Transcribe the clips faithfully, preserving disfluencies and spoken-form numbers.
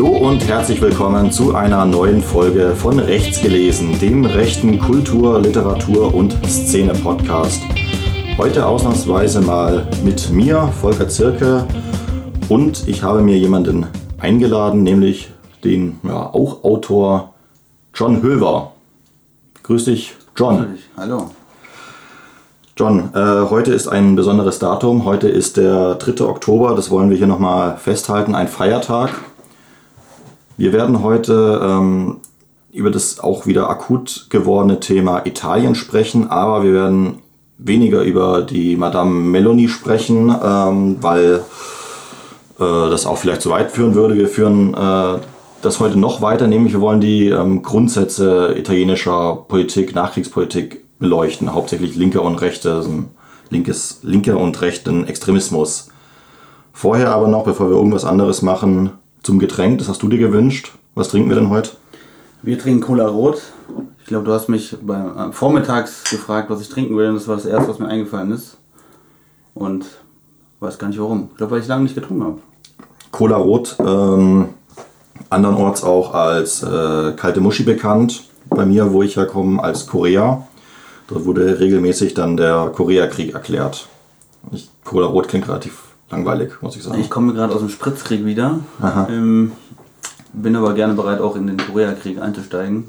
Hallo und herzlich willkommen zu einer neuen Folge von Rechtsgelesen, dem rechten Kultur-, Literatur- und Szene-Podcast. Heute ausnahmsweise mal mit mir, Volker Zirke, und ich habe mir jemanden eingeladen, nämlich den ja, auch Autor John Höver. Grüß dich, John. Hallo. John, äh, heute ist ein besonderes Datum. Heute ist der dritte Oktober, das wollen wir hier nochmal festhalten, ein Feiertag. Wir werden heute ähm, über das auch wieder akut gewordene Thema Italien sprechen, aber wir werden weniger über die Madame Meloni sprechen, ähm, weil äh, das auch vielleicht zu weit führen würde. Wir führen äh, das heute noch weiter, nämlich wir wollen die ähm, Grundsätze italienischer Politik, Nachkriegspolitik beleuchten, hauptsächlich linker und rechter, linkes, linker und rechten Extremismus. Vorher aber noch, bevor wir irgendwas anderes machen, zum Getränk, das hast du dir gewünscht. Was trinken wir denn heute? Wir trinken Cola Rot. Ich glaube, du hast mich beim, äh, vormittags gefragt, was ich trinken will, und das war das erste, was mir eingefallen ist. Und weiß gar nicht warum. Ich glaube, weil ich lange nicht getrunken habe. Cola Rot, ähm, andernorts auch als äh, kalte Muschi bekannt. Bei mir, wo ich herkomme, als Korea. Dort wurde regelmäßig dann der Koreakrieg erklärt. Ich, Cola Rot klingt relativ langweilig, muss ich sagen. Ich komme gerade aus dem Spritzkrieg wieder, ähm, bin aber gerne bereit, auch in den Koreakrieg einzusteigen.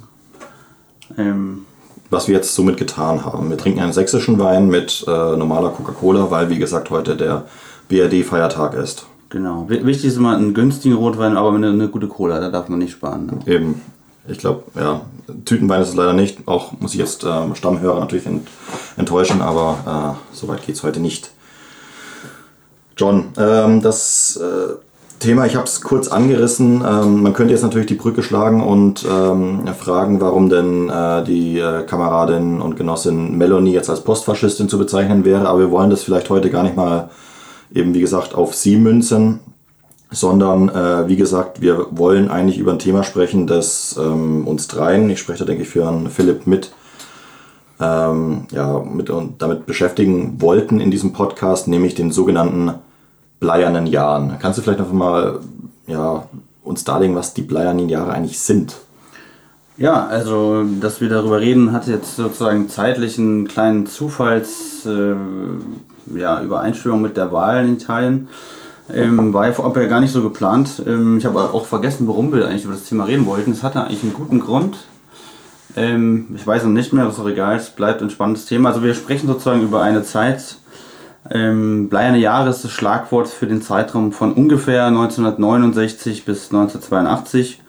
Ähm, Was wir jetzt somit getan haben. Wir trinken einen sächsischen Wein mit äh, normaler Coca-Cola, weil, wie gesagt, heute der B R D-Feiertag ist. Genau. W- wichtig ist immer einen günstigen Rotwein, aber eine, eine gute Cola, da darf man nicht sparen. Ne? Eben. Ich glaube, ja, Tütenwein ist es leider nicht. Auch muss ich jetzt ähm, Stammhörer natürlich ent- enttäuschen, aber äh, so weit geht es heute nicht. John, ähm, das äh, Thema, ich habe es kurz angerissen. Ähm, man könnte jetzt natürlich die Brücke schlagen und ähm, fragen, warum denn äh, die äh, Kameradin und Genossin Meloni jetzt als Postfaschistin zu bezeichnen wäre. Aber wir wollen das vielleicht heute gar nicht mal eben, wie gesagt, auf sie münzen, sondern äh, wie gesagt, wir wollen eigentlich über ein Thema sprechen, das ähm, uns dreien, ich spreche da denke ich für einen Philipp mit, ähm, ja, mit und damit beschäftigen wollten in diesem Podcast, nämlich den sogenannten Bleiernen Jahren. Kannst du vielleicht noch mal ja, uns darlegen, was die Bleiernen Jahre eigentlich sind? Ja, also, dass wir darüber reden, hat jetzt sozusagen zeitlich einen kleinen Zufalls, äh, ja, Übereinstimmung mit der Wahl in Italien. Ähm, war ja vorab ja gar nicht so geplant. Ähm, ich habe auch vergessen, warum wir eigentlich über das Thema reden wollten. Es hatte eigentlich einen guten Grund. Ähm, ich weiß noch nicht mehr, das ist auch egal, es bleibt ein spannendes Thema. Also wir sprechen sozusagen über eine Zeit. Ähm, Bleierne Jahre ist das Schlagwort für den Zeitraum von ungefähr neunzehnhundertneunundsechzig bis neunzehnhundertzweiundachtzig.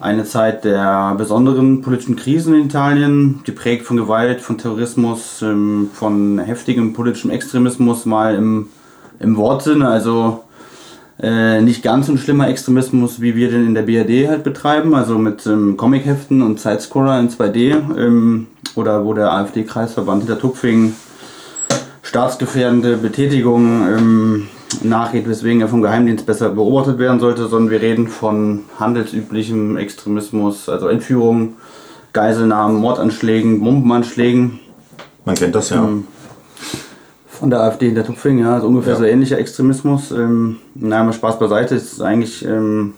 Eine Zeit der besonderen politischen Krisen in Italien, geprägt von Gewalt, von Terrorismus, ähm, von heftigem politischem Extremismus, mal im Im Wortsinne, also äh, nicht ganz so ein schlimmer Extremismus, wie wir den in der B R D halt betreiben, also mit ähm, Comicheften und Sidescroller in zwei D ähm, oder wo der AfD-Kreisverband hinter Tupfing staatsgefährdende Betätigungen ähm, nachgeht, weswegen er vom Geheimdienst besser beobachtet werden sollte, sondern wir reden von handelsüblichem Extremismus, also Entführungen, Geiselnahmen, Mordanschlägen, Bombenanschlägen. Man kennt das ja. Ähm, Von der AfD hinter Tupfing, ja, also ungefähr ja. So ähnlicher Extremismus. Ähm, naja, mal Spaß beiseite, es ist eigentlich, ähm,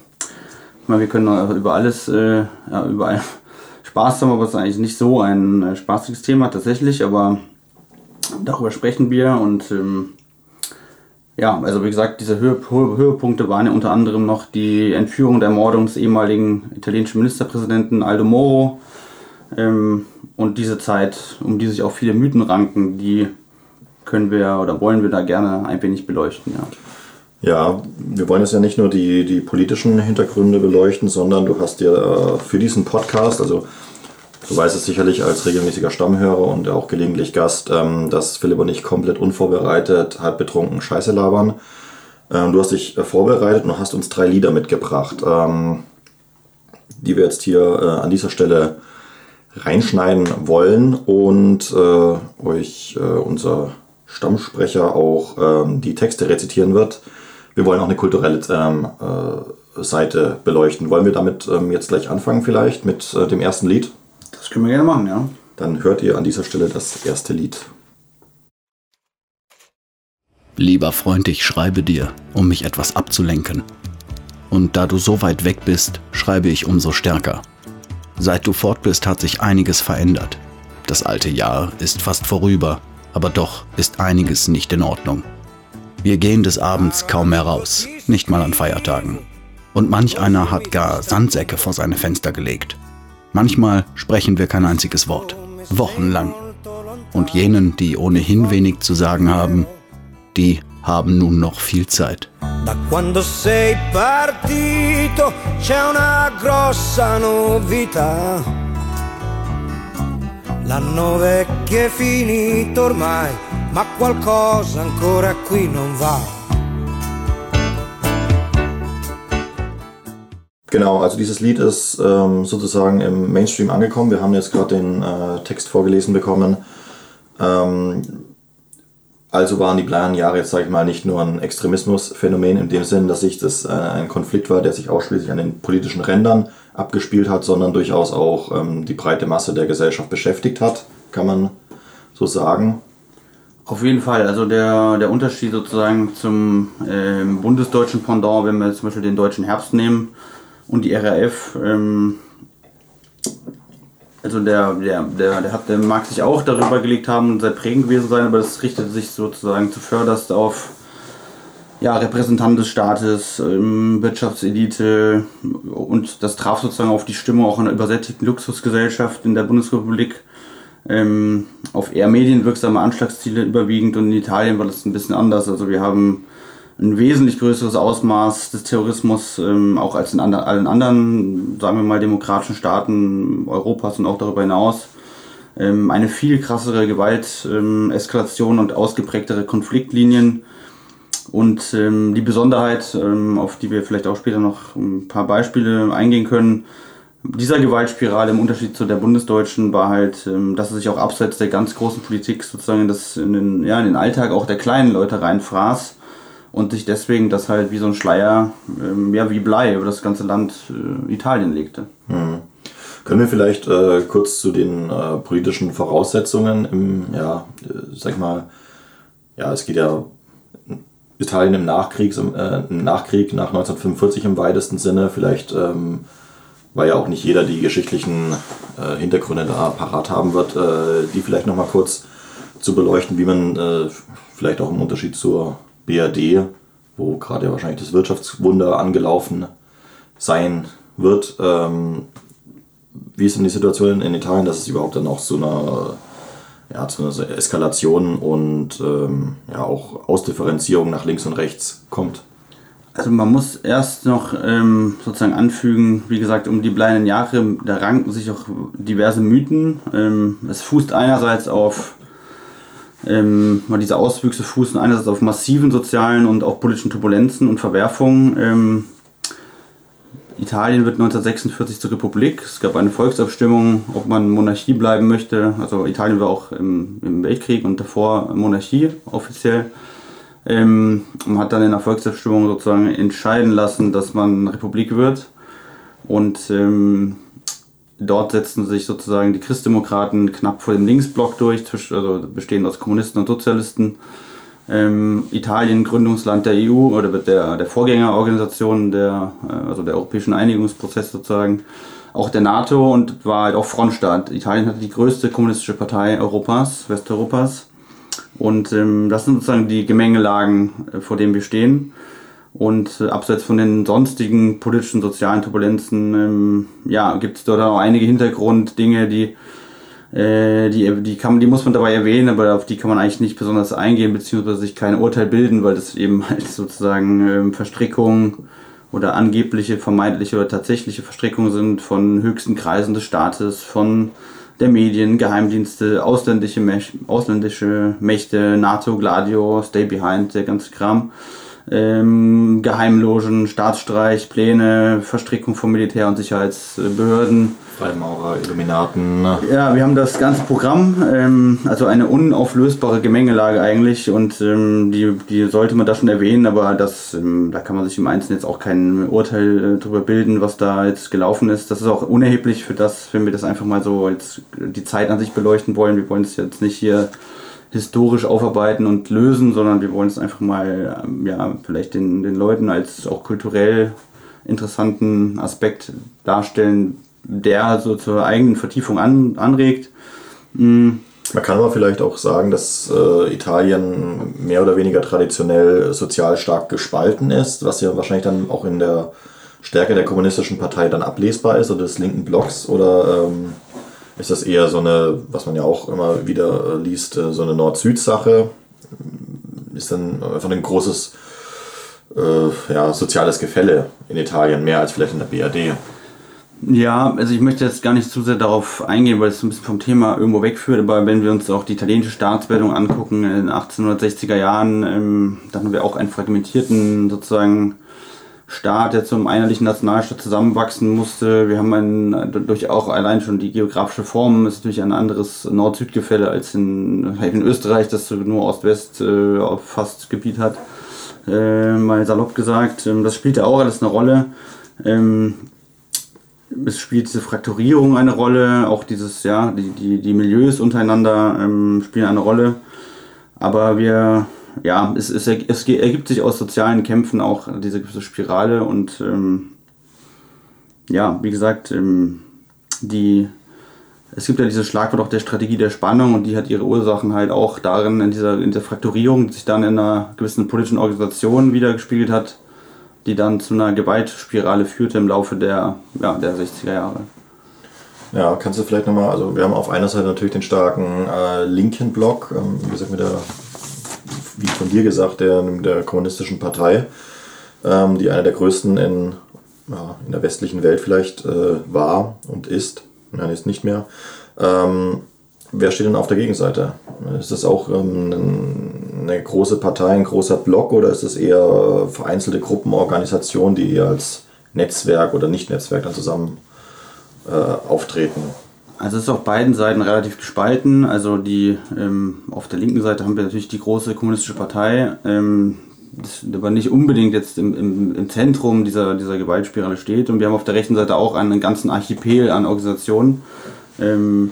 ich meine, wir können auch über alles, äh, ja, überall Spaß haben, aber es ist eigentlich nicht so ein äh, spaßiges Thema tatsächlich, aber darüber sprechen wir und ähm, ja, also wie gesagt, diese Höhe, Höhe, Höhepunkte waren ja unter anderem noch die Entführung und Ermordung des ehemaligen italienischen Ministerpräsidenten Aldo Moro ähm, und diese Zeit, um die sich auch viele Mythen ranken, die können wir oder wollen wir da gerne ein wenig beleuchten, ja. Ja, wir wollen jetzt ja nicht nur die, die politischen Hintergründe beleuchten, sondern du hast dir für diesen Podcast, also du weißt es sicherlich als regelmäßiger Stammhörer und auch gelegentlich Gast, dass Philipp und ich komplett unvorbereitet, halb betrunken Scheiße labern. Du hast dich vorbereitet und hast uns drei Lieder mitgebracht, die wir jetzt hier an dieser Stelle reinschneiden wollen und euch unser Stammsprecher auch ähm, die Texte rezitieren wird. Wir wollen auch eine kulturelle ähm, äh, Seite beleuchten. Wollen wir damit ähm, jetzt gleich anfangen vielleicht mit äh, dem ersten Lied? Das können wir gerne machen, ja. Dann hört ihr an dieser Stelle das erste Lied. Lieber Freund, ich schreibe dir, um mich etwas abzulenken. Und da du so weit weg bist, schreibe ich umso stärker. Seit du fort bist, hat sich einiges verändert. Das alte Jahr ist fast vorüber, aber doch ist einiges nicht in Ordnung. Wir gehen des Abends kaum mehr raus, nicht mal an Feiertagen. Und manch einer hat gar Sandsäcke vor seine Fenster gelegt. Manchmal sprechen wir kein einziges Wort, wochenlang. Und jenen, die ohnehin wenig zu sagen haben, die haben nun noch viel Zeit. Da quando sei partito c'è una grossa novità. L'anno vecchio è finito ormai, ma qualcosa ancora qui non va. Genau, also dieses Lied ist ähm, sozusagen im Mainstream angekommen. Wir haben jetzt gerade den äh, Text vorgelesen bekommen. Ähm, also waren die Bleierne Jahre jetzt, sage ich mal, nicht nur ein Extremismusphänomen in dem Sinn, dass sich das äh, ein Konflikt war, der sich ausschließlich an den politischen Rändern abgespielt hat, sondern durchaus auch ähm, die breite Masse der Gesellschaft beschäftigt hat, kann man so sagen. Auf jeden Fall, also der, der Unterschied sozusagen zum äh, bundesdeutschen Pendant, wenn wir zum Beispiel den Deutschen Herbst nehmen, und die R A F, ähm, also der, der, der, der, hat, der mag sich auch darüber gelegt haben und sehr prägend gewesen sein, aber das richtet sich sozusagen zuvörderst auf ja, Repräsentanten des Staates, ähm, Wirtschaftselite, und das traf sozusagen auf die Stimmung auch einer übersättigten Luxusgesellschaft in der Bundesrepublik, ähm, auf eher medienwirksame Anschlagsziele überwiegend, und in Italien war das ein bisschen anders. Also wir haben ein wesentlich größeres Ausmaß des Terrorismus, ähm, auch als in andre, allen anderen, sagen wir mal, demokratischen Staaten Europas und auch darüber hinaus. Ähm, eine viel krassere Gewalteskalation ähm, und ausgeprägtere Konfliktlinien. Und ähm, die Besonderheit, ähm, auf die wir vielleicht auch später noch ein paar Beispiele eingehen können, dieser Gewaltspirale im Unterschied zu der bundesdeutschen war halt, ähm, dass es sich auch abseits der ganz großen Politik sozusagen das in den, ja, in den Alltag auch der kleinen Leute reinfraß. Und sich deswegen das halt wie so ein Schleier, ähm, ja wie Blei über das ganze Land äh, Italien legte. Hm. Können wir vielleicht äh, kurz zu den äh, politischen Voraussetzungen im, ja, äh, sag ich mal, ja, es geht ja Italien im Nachkrieg, äh, im Nachkrieg nach neunzehnhundertfünfundvierzig im weitesten Sinne, vielleicht ähm, weil ja auch nicht jeder die geschichtlichen äh, Hintergründe da parat haben wird, äh, die vielleicht nochmal kurz zu beleuchten, wie man äh, vielleicht auch im Unterschied zur B R D, wo gerade ja wahrscheinlich das Wirtschaftswunder angelaufen sein wird. Ähm, wie ist denn die Situation in Italien, dass es überhaupt dann auch zu einer, ja, zu einer Eskalation und ähm, ja, auch Ausdifferenzierung nach links und rechts kommt? Also man muss erst noch ähm, sozusagen anfügen, wie gesagt, um die Bleierne Jahre, da ranken sich auch diverse Mythen. Ähm, es fußt einerseits auf Ähm, diese Auswüchse fußen einerseits auf massiven sozialen und auch politischen Turbulenzen und Verwerfungen. Ähm, Italien wird neunzehnhundertsechsundvierzig zur Republik. Es gab eine Volksabstimmung, ob man Monarchie bleiben möchte. Also Italien war auch im, im Weltkrieg und davor Monarchie offiziell. Ähm, man hat dann in der Volksabstimmung sozusagen entscheiden lassen, dass man Republik wird. Und ähm, dort setzten sich sozusagen die Christdemokraten knapp vor dem Linksblock durch, also bestehend aus Kommunisten und Sozialisten. Ähm, Italien, Gründungsland der E U oder der, der Vorgängerorganisation, der, also der europäischen Einigungsprozess sozusagen, auch der NATO, und war halt auch Frontstaat. Italien hatte die größte kommunistische Partei Europas, Westeuropas. Und ähm, das sind sozusagen die Gemengelagen, vor denen wir stehen. Und äh, abseits von den sonstigen politischen, sozialen Turbulenzen ähm, ja, gibt es dort auch einige Hintergrunddinge, die, äh, die, die, kann, die muss man dabei erwähnen, aber auf die kann man eigentlich nicht besonders eingehen, beziehungsweise sich kein Urteil bilden, weil das eben halt sozusagen ähm, Verstrickungen oder angebliche, vermeintliche oder tatsächliche Verstrickungen sind von höchsten Kreisen des Staates, von der Medien, Geheimdienste, ausländische, Mäch- ausländische Mächte, NATO, Gladio, Stay Behind, der ganze Kram. Ähm, Geheimlogen, Staatsstreich, Pläne, Verstrickung von Militär- und Sicherheitsbehörden. Freimaurer, Illuminaten. Ja, wir haben das ganze Programm, ähm, also eine unauflösbare Gemengelage eigentlich, und ähm, die, die sollte man da schon erwähnen, aber das, ähm, da kann man sich im Einzelnen jetzt auch kein Urteil äh, drüber bilden, was da jetzt gelaufen ist. Das ist auch unerheblich für das, wenn wir das einfach mal so jetzt die Zeit an sich beleuchten wollen. Wir wollen es jetzt nicht hier historisch aufarbeiten und lösen, sondern wir wollen es einfach mal, ja, vielleicht den, den Leuten als auch kulturell interessanten Aspekt darstellen, der so zur eigenen Vertiefung an, anregt. Mhm. Man kann aber vielleicht auch sagen, dass äh, Italien mehr oder weniger traditionell sozial stark gespalten ist, was ja wahrscheinlich dann auch in der Stärke der kommunistischen Partei dann ablesbar ist oder des linken Blocks, oder ähm, ist das eher so eine, was man ja auch immer wieder äh, liest, äh, so eine Nord-Süd-Sache, ist dann einfach ein großes äh, ja, soziales Gefälle in Italien, mehr als vielleicht in der B R D. Ja, also ich möchte jetzt gar nicht zu sehr darauf eingehen, weil es ein bisschen vom Thema irgendwo wegführt, aber wenn wir uns auch die italienische Staatsbildung angucken, in den achtzehnhundertsechziger Jahren, ähm, da hatten wir auch einen fragmentierten sozusagen Staat, der zum einheitlichen Nationalstaat zusammenwachsen musste. Wir haben einen, durch auch allein schon die geografische Form, ist natürlich ein anderes Nord-Süd-Gefälle als in, in Österreich, das nur Ost-West äh, fast Gebiet hat, äh, mal salopp gesagt. Das spielt ja auch alles eine Rolle. Ähm, Es spielt diese Frakturierung eine Rolle, auch dieses, ja, die, die, die Milieus untereinander ähm, spielen eine Rolle. Aber wir, ja, es, es ergibt sich aus sozialen Kämpfen auch diese gewisse Spirale und ähm, ja, wie gesagt, ähm, die, es gibt ja dieses Schlagwort auch der Strategie der Spannung, und die hat ihre Ursachen halt auch darin, in dieser, in dieser Frakturierung, die sich dann in einer gewissen politischen Organisation wiedergespiegelt hat, die dann zu einer Gewaltspirale führte im Laufe der, ja, der sechziger Jahre. Ja, kannst du vielleicht nochmal, also wir haben auf einer Seite natürlich den starken äh, linken Block, ähm, wie gesagt, mit der, wie von dir gesagt, der, der kommunistischen Partei, ähm, die eine der größten in, ja, in der westlichen Welt vielleicht äh, war und ist, nein, ist nicht mehr. Ähm, wer steht denn auf der Gegenseite? Ist das auch ähm, eine große Partei, ein großer Block, oder ist das eher vereinzelte Gruppen, Organisationen, die eher als Netzwerk oder Nicht-Netzwerk dann zusammen äh, auftreten? Also es ist auf beiden Seiten relativ gespalten. Also die ähm, auf der linken Seite haben wir natürlich die große kommunistische Partei, ähm, das aber nicht unbedingt jetzt im, im, im Zentrum dieser, dieser Gewaltspirale steht. Und wir haben auf der rechten Seite auch einen ganzen Archipel an Organisationen. Ähm,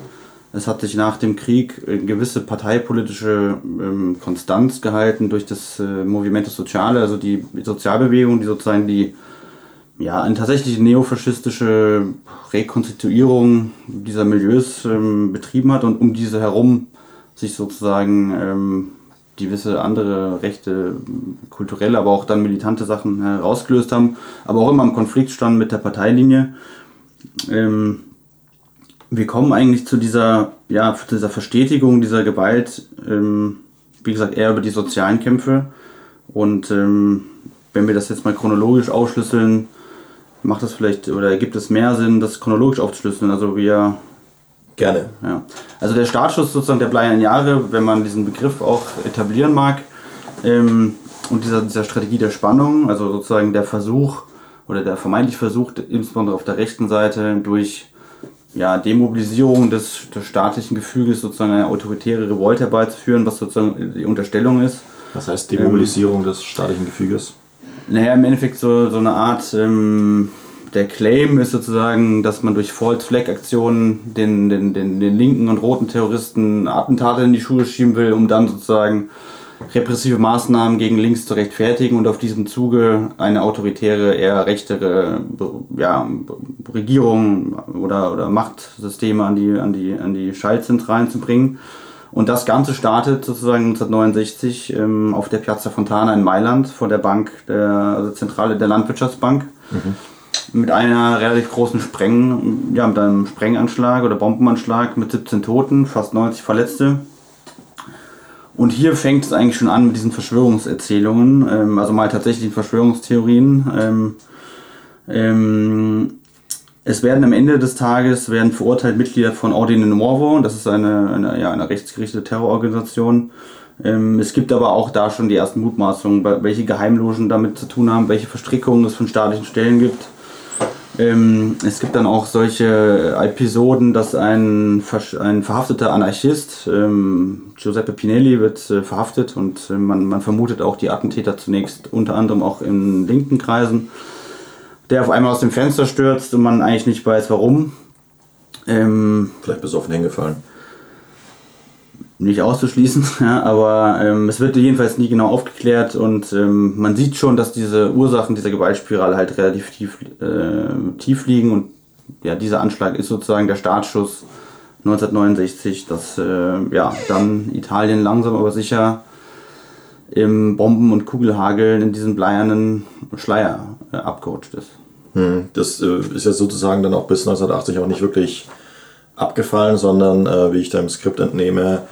Es hat sich nach dem Krieg eine gewisse parteipolitische ähm, Konstanz gehalten durch das äh, Movimento Sociale, also die Sozialbewegung, die sozusagen die, ja, eine tatsächliche neofaschistische Rekonstituierung dieser Milieus ähm, betrieben hat und um diese herum sich sozusagen ähm, gewisse andere rechte, kulturelle, aber auch dann militante Sachen herausgelöst haben, aber auch immer im Konflikt standen mit der Parteilinie. Ähm, Wir kommen eigentlich zu dieser, ja, zu dieser Verstetigung dieser Gewalt, ähm, wie gesagt, eher über die sozialen Kämpfe. Und ähm, wenn wir das jetzt mal chronologisch aufschlüsseln, macht das vielleicht, oder ergibt es mehr Sinn, das chronologisch aufzuschlüsseln. Also wir gerne. Ja. Also der Startschuss sozusagen der Bleiernen Jahre, wenn man diesen Begriff auch etablieren mag, ähm, und dieser, dieser Strategie der Spannung, also sozusagen der Versuch oder der vermeintliche Versuch, insbesondere auf der rechten Seite durch, ja, Demobilisierung des, des staatlichen Gefüges, sozusagen eine autoritäre Revolte herbeizuführen, was sozusagen die Unterstellung ist. Was heißt Demobilisierung ähm, des staatlichen Gefüges? Naja, im Endeffekt so, so eine Art, ähm, der Claim ist sozusagen, dass man durch False-Flag-Aktionen den, den, den, den linken und roten Terroristen Attentate in die Schuhe schieben will, um dann sozusagen repressive Maßnahmen gegen links zu rechtfertigen und auf diesem Zuge eine autoritäre, eher rechtere, ja, Regierung oder, oder Machtsysteme an die, an die, an die Schaltzentralen zu bringen. Und das Ganze startet sozusagen neunzehnhundertneunundsechzig ähm, auf der Piazza Fontana in Mailand vor der Bank, der, also Zentrale der Landwirtschaftsbank, mhm. mit einer relativ großen Spreng, ja, mit einem Sprenganschlag oder Bombenanschlag mit siebzehn Toten, fast neunzig Verletzte. Und hier fängt es eigentlich schon an mit diesen Verschwörungserzählungen, ähm, also mal tatsächlich Verschwörungstheorien. Ähm, ähm, es werden am Ende des Tages werden verurteilt Mitglieder von Ordine Nuovo, das ist eine, eine, ja, eine rechtsgerichtete Terrororganisation. Ähm, es gibt aber auch da schon die ersten Mutmaßungen, welche Geheimlogen damit zu tun haben, welche Verstrickungen es von staatlichen Stellen gibt. Ähm, es gibt dann auch solche Episoden, dass ein, ein verhafteter Anarchist, ähm, Giuseppe Pinelli, wird äh, verhaftet und äh, man, man vermutet auch die Attentäter zunächst, unter anderem auch in linken Kreisen, der auf einmal aus dem Fenster stürzt und man eigentlich nicht weiß, warum. Ähm, Vielleicht besoffen hingefallen. nicht auszuschließen, ja, aber ähm, es wird jedenfalls nie genau aufgeklärt und ähm, man sieht schon, dass diese Ursachen dieser Gewaltspirale halt relativ tief, äh, tief liegen und ja, dieser Anschlag ist sozusagen der Startschuss neunzehnhundertneunundsechzig, dass äh, ja, dann Italien langsam aber sicher im Bomben- und Kugelhagel in diesen bleiernen Schleier äh, abgerutscht ist. Hm, das äh, ist ja sozusagen dann auch bis neunzehnhundertachtzig auch nicht wirklich abgefallen, sondern, äh, wie ich da im Skript entnehme,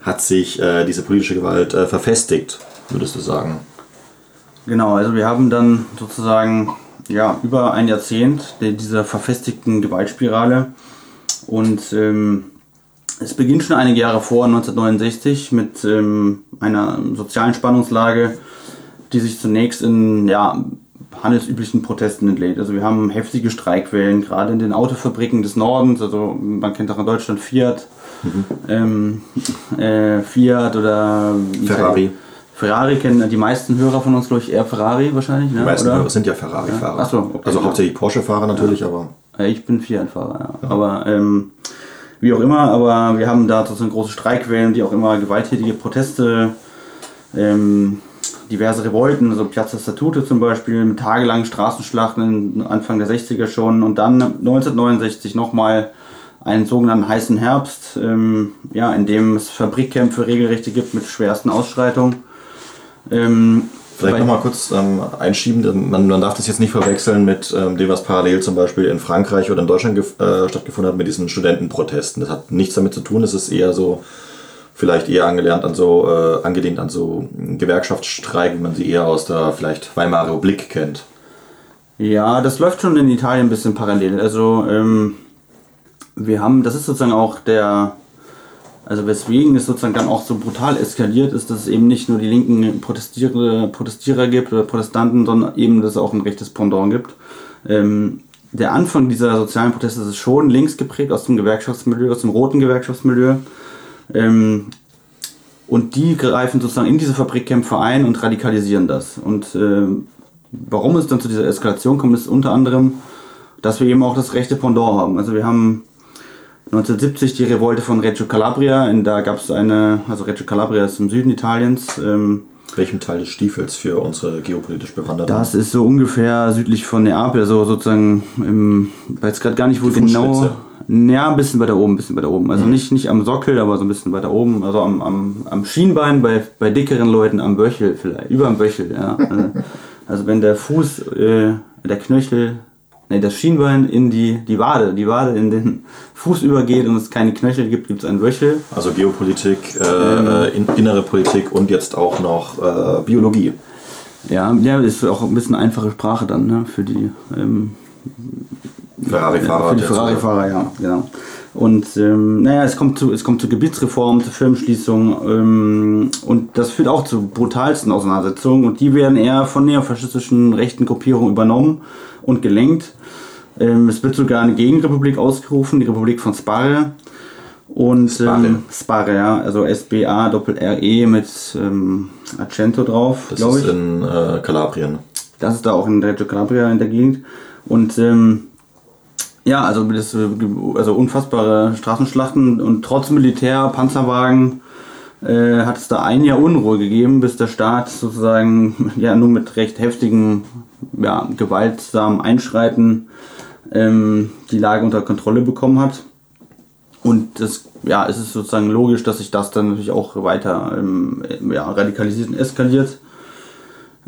hat sich äh, diese politische Gewalt äh, verfestigt, würdest du sagen? Genau, also wir haben dann sozusagen ja, über ein Jahrzehnt dieser verfestigten Gewaltspirale und ähm, es beginnt schon einige Jahre vor neunzehnhundertneunundsechzig mit ähm, einer sozialen Spannungslage, die sich zunächst in ja, handelsüblichen Protesten entlädt. Also wir haben heftige Streikwellen, gerade in den Autofabriken des Nordens, also man kennt auch in Deutschland Fiat, mhm. ähm, äh, Fiat oder Ferrari. Ferrari kennen die meisten Hörer von uns, glaube ich, eher Ferrari wahrscheinlich. Ne? Die meisten Hörer sind ja Ferrari-Fahrer. Ja? Ach so, okay, also klar. Hauptsächlich Porsche-Fahrer natürlich, ja. aber... Ich bin Fiat-Fahrer, ja. ja. aber... Ähm, Wie auch immer, aber wir haben da sozusagen große Streikwellen, die auch immer gewalttätige Proteste, ähm, diverse Revolten, also Piazza Statute zum Beispiel, mit tagelangen Straßenschlachten Anfang der sechziger schon und dann neunzehnhundertneunundsechzig nochmal einen sogenannten heißen Herbst, ähm, ja, in dem es Fabrikkämpfe regelrechte gibt mit schwersten Ausschreitungen. Ähm, Vielleicht nochmal kurz ähm, einschieben, man, man darf das jetzt nicht verwechseln mit ähm, dem, was parallel zum Beispiel in Frankreich oder in Deutschland gef- äh, stattgefunden hat, mit diesen Studentenprotesten. Das hat nichts damit zu tun, es ist eher so, vielleicht eher angelernt an so, äh, angelehnt an so Gewerkschaftsstreik, wie man sie eher aus der vielleicht Weimarer Republik kennt. Ja, das läuft schon in Italien ein bisschen parallel. Also ähm, wir haben, das ist sozusagen auch der... Also weswegen es sozusagen dann auch so brutal eskaliert ist, dass es eben nicht nur die linken Protestierer, Protestierer gibt oder Protestanten, sondern eben, dass es auch ein rechtes Pendant gibt. Ähm, der Anfang dieser sozialen Proteste ist schon links geprägt aus dem Gewerkschaftsmilieu, aus dem roten Gewerkschaftsmilieu. Ähm, und die greifen sozusagen in diese Fabrikkämpfe ein und radikalisieren das. Und ähm, warum es dann zu dieser Eskalation kommt, ist unter anderem, dass wir eben auch das rechte Pendant haben. Also wir haben neunzehnhundertsiebzig die Revolte von Reggio Calabria, und da gab es eine, also Reggio Calabria ist im Süden Italiens. Ähm, Welchem Teil des Stiefels für unsere geopolitisch Bewanderten? Das ist so ungefähr südlich von Neapel, also sozusagen, im, ich weiß gerade gar nicht, wo genau. Ja, ein bisschen weiter oben, ein bisschen weiter oben. Also mhm. nicht, nicht am Sockel, aber so ein bisschen weiter oben, also am, am, am Schienbein, bei, bei dickeren Leuten am Böchel vielleicht, über am Böchel, ja. Also, also wenn der Fuß, äh, der Knöchel... Nee, das Schienbein in die, die Wade, die Wade in den Fuß übergeht und es keine Knöchel gibt, gibt es einen Wöchel. Also Geopolitik, äh, ähm, innere Politik und jetzt auch noch äh, Biologie. Ja, ja, ist auch ein bisschen einfache Sprache dann, ne, für die ähm, Ferrari-Fahrer. Für die Ferrari-Fahrer, ja, genau. Und ähm, naja, es kommt zu, es kommt zu Gebietsreformen, zu Firmenschließungen ähm, und das führt auch zu brutalsten Auseinandersetzungen und die werden eher von neofaschistischen rechten Gruppierungen übernommen und gelenkt. Ähm, es wird sogar eine Gegenrepublik ausgerufen, die Republik von Sparre. Und Sparre, ähm, Sparre ja, also S B A R R E mit ähm, Accento drauf, glaube ich. Das ist in äh, Kalabrien. Das ist da auch in Reggio Calabria in der Gegend. Und ähm, ja, also, das, also unfassbare Straßenschlachten und trotz Militär, Panzerwagen äh, hat es da ein Jahr Unruhe gegeben, bis der Staat sozusagen ja nur mit recht heftigem, ja, gewaltsamen Einschreiten ähm, die Lage unter Kontrolle bekommen hat. Und das, ja, es ist sozusagen logisch, dass sich das dann natürlich auch weiter ähm, ja, radikalisiert und eskaliert.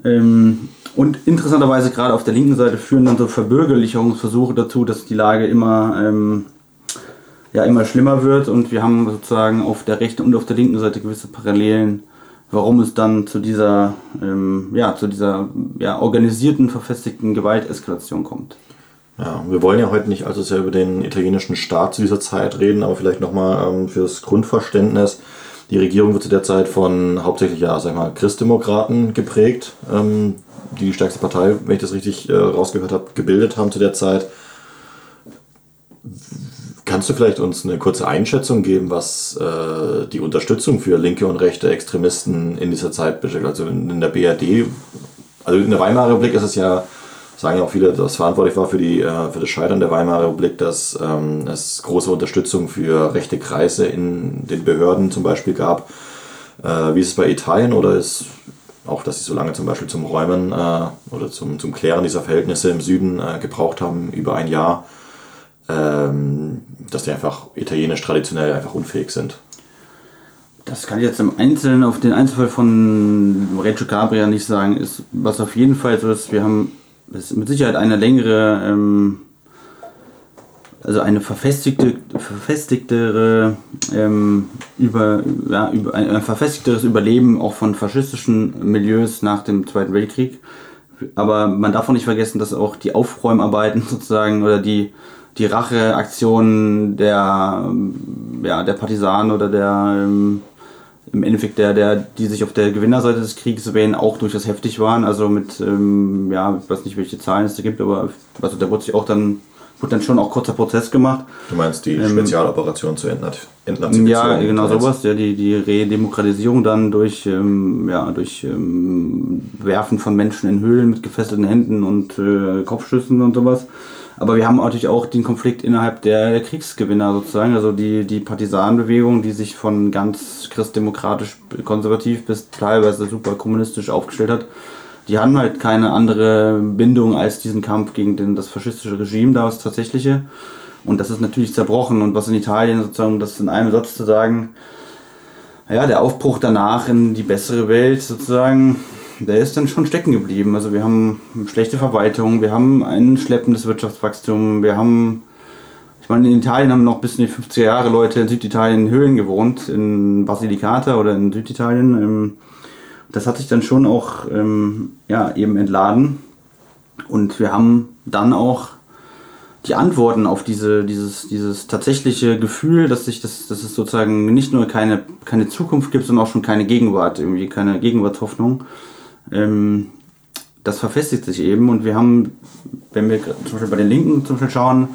Ähm, und interessanterweise gerade auf der linken Seite führen dann so Verbürgerlichungsversuche dazu, dass die Lage immer, ähm, ja, immer schlimmer wird. Und wir haben sozusagen auf der rechten und auf der linken Seite gewisse Parallelen, warum es dann zu dieser, ähm, ja, zu dieser ja, organisierten, verfestigten Gewalteskalation kommt. Ja, wir wollen ja heute nicht allzu sehr über den italienischen Staat zu dieser Zeit reden, aber vielleicht nochmal ähm, fürs Grundverständnis. Die Regierung wird zu der Zeit von hauptsächlich, ja, sag ich mal, Christdemokraten geprägt, ähm, die die stärkste Partei, wenn ich das richtig äh, rausgehört habe, gebildet haben zu der Zeit. Kannst du vielleicht uns eine kurze Einschätzung geben, was äh, die Unterstützung für linke und rechte Extremisten in dieser Zeit beschäftigt? Also in der B R D, also in der Weimarer Republik ist es ja sagen ja auch viele, dass verantwortlich war für, die, äh, für das Scheitern der Weimarer Republik, dass ähm, es große Unterstützung für rechte Kreise in den Behörden zum Beispiel gab. Äh, wie ist es bei Italien, oder ist auch, dass sie so lange zum Beispiel zum Räumen äh, oder zum, zum Klären dieser Verhältnisse im Süden äh, gebraucht haben, über ein Jahr, ähm, dass die einfach italienisch traditionell einfach unfähig sind? Das kann ich jetzt im Einzelnen auf den Einzelfall von Reggio Calabria nicht sagen. Ist, was auf jeden Fall so ist, wir haben ist mit Sicherheit eine längere, ähm, also eine verfestigte, verfestigtere, ähm, über, ja, über, ein, ein verfestigteres Überleben auch von faschistischen Milieus nach dem Zweiten Weltkrieg. Aber man darf auch nicht vergessen, dass auch die Aufräumarbeiten sozusagen oder die die Racheaktionen der, ja, der Partisanen oder der, ähm, im Endeffekt der, der, die sich auf der Gewinnerseite des Krieges wählen, auch durchaus heftig waren. Also mit, ähm, ja, ich weiß nicht, welche Zahlen es da gibt, aber also da wurde sich auch dann, wurde dann schon auch kurzer Prozess gemacht. Du meinst die ähm, Spezialoperation zur Entnaz- Entnazifizierung? Ja, genau sowas, ja, die, die Redemokratisierung dann durch, ähm, ja, durch ähm, Werfen von Menschen in Höhlen mit gefesselten Händen und äh, Kopfschüssen und sowas. Aber wir haben natürlich auch den Konflikt innerhalb der, der Kriegsgewinner sozusagen, also die, die Partisanenbewegung, die sich von ganz christdemokratisch konservativ bis teilweise super kommunistisch aufgestellt hat. Die haben halt keine andere Bindung als diesen Kampf gegen den, das faschistische Regime, da das tatsächliche. Und das ist natürlich zerbrochen. Und was in Italien sozusagen, das in einem Satz zu sagen, ja, der Aufbruch danach in die bessere Welt sozusagen, der ist dann schon stecken geblieben. Also wir haben schlechte Verwaltung, wir haben ein schleppendes Wirtschaftswachstum, wir haben, ich meine, in Italien haben noch bis in die fünfziger Jahre Leute in Süditalien in Höhlen gewohnt, in Basilicata oder in Süditalien. Das hat sich dann schon auch, ja, eben entladen. Und wir haben dann auch die Antworten auf diese, dieses, dieses tatsächliche Gefühl, dass sich das, dass es sozusagen nicht nur keine, keine Zukunft gibt, sondern auch schon keine Gegenwart, irgendwie keine Gegenwartshoffnung. Das verfestigt sich eben, und wir haben, wenn wir zum Beispiel bei den Linken zum Beispiel schauen,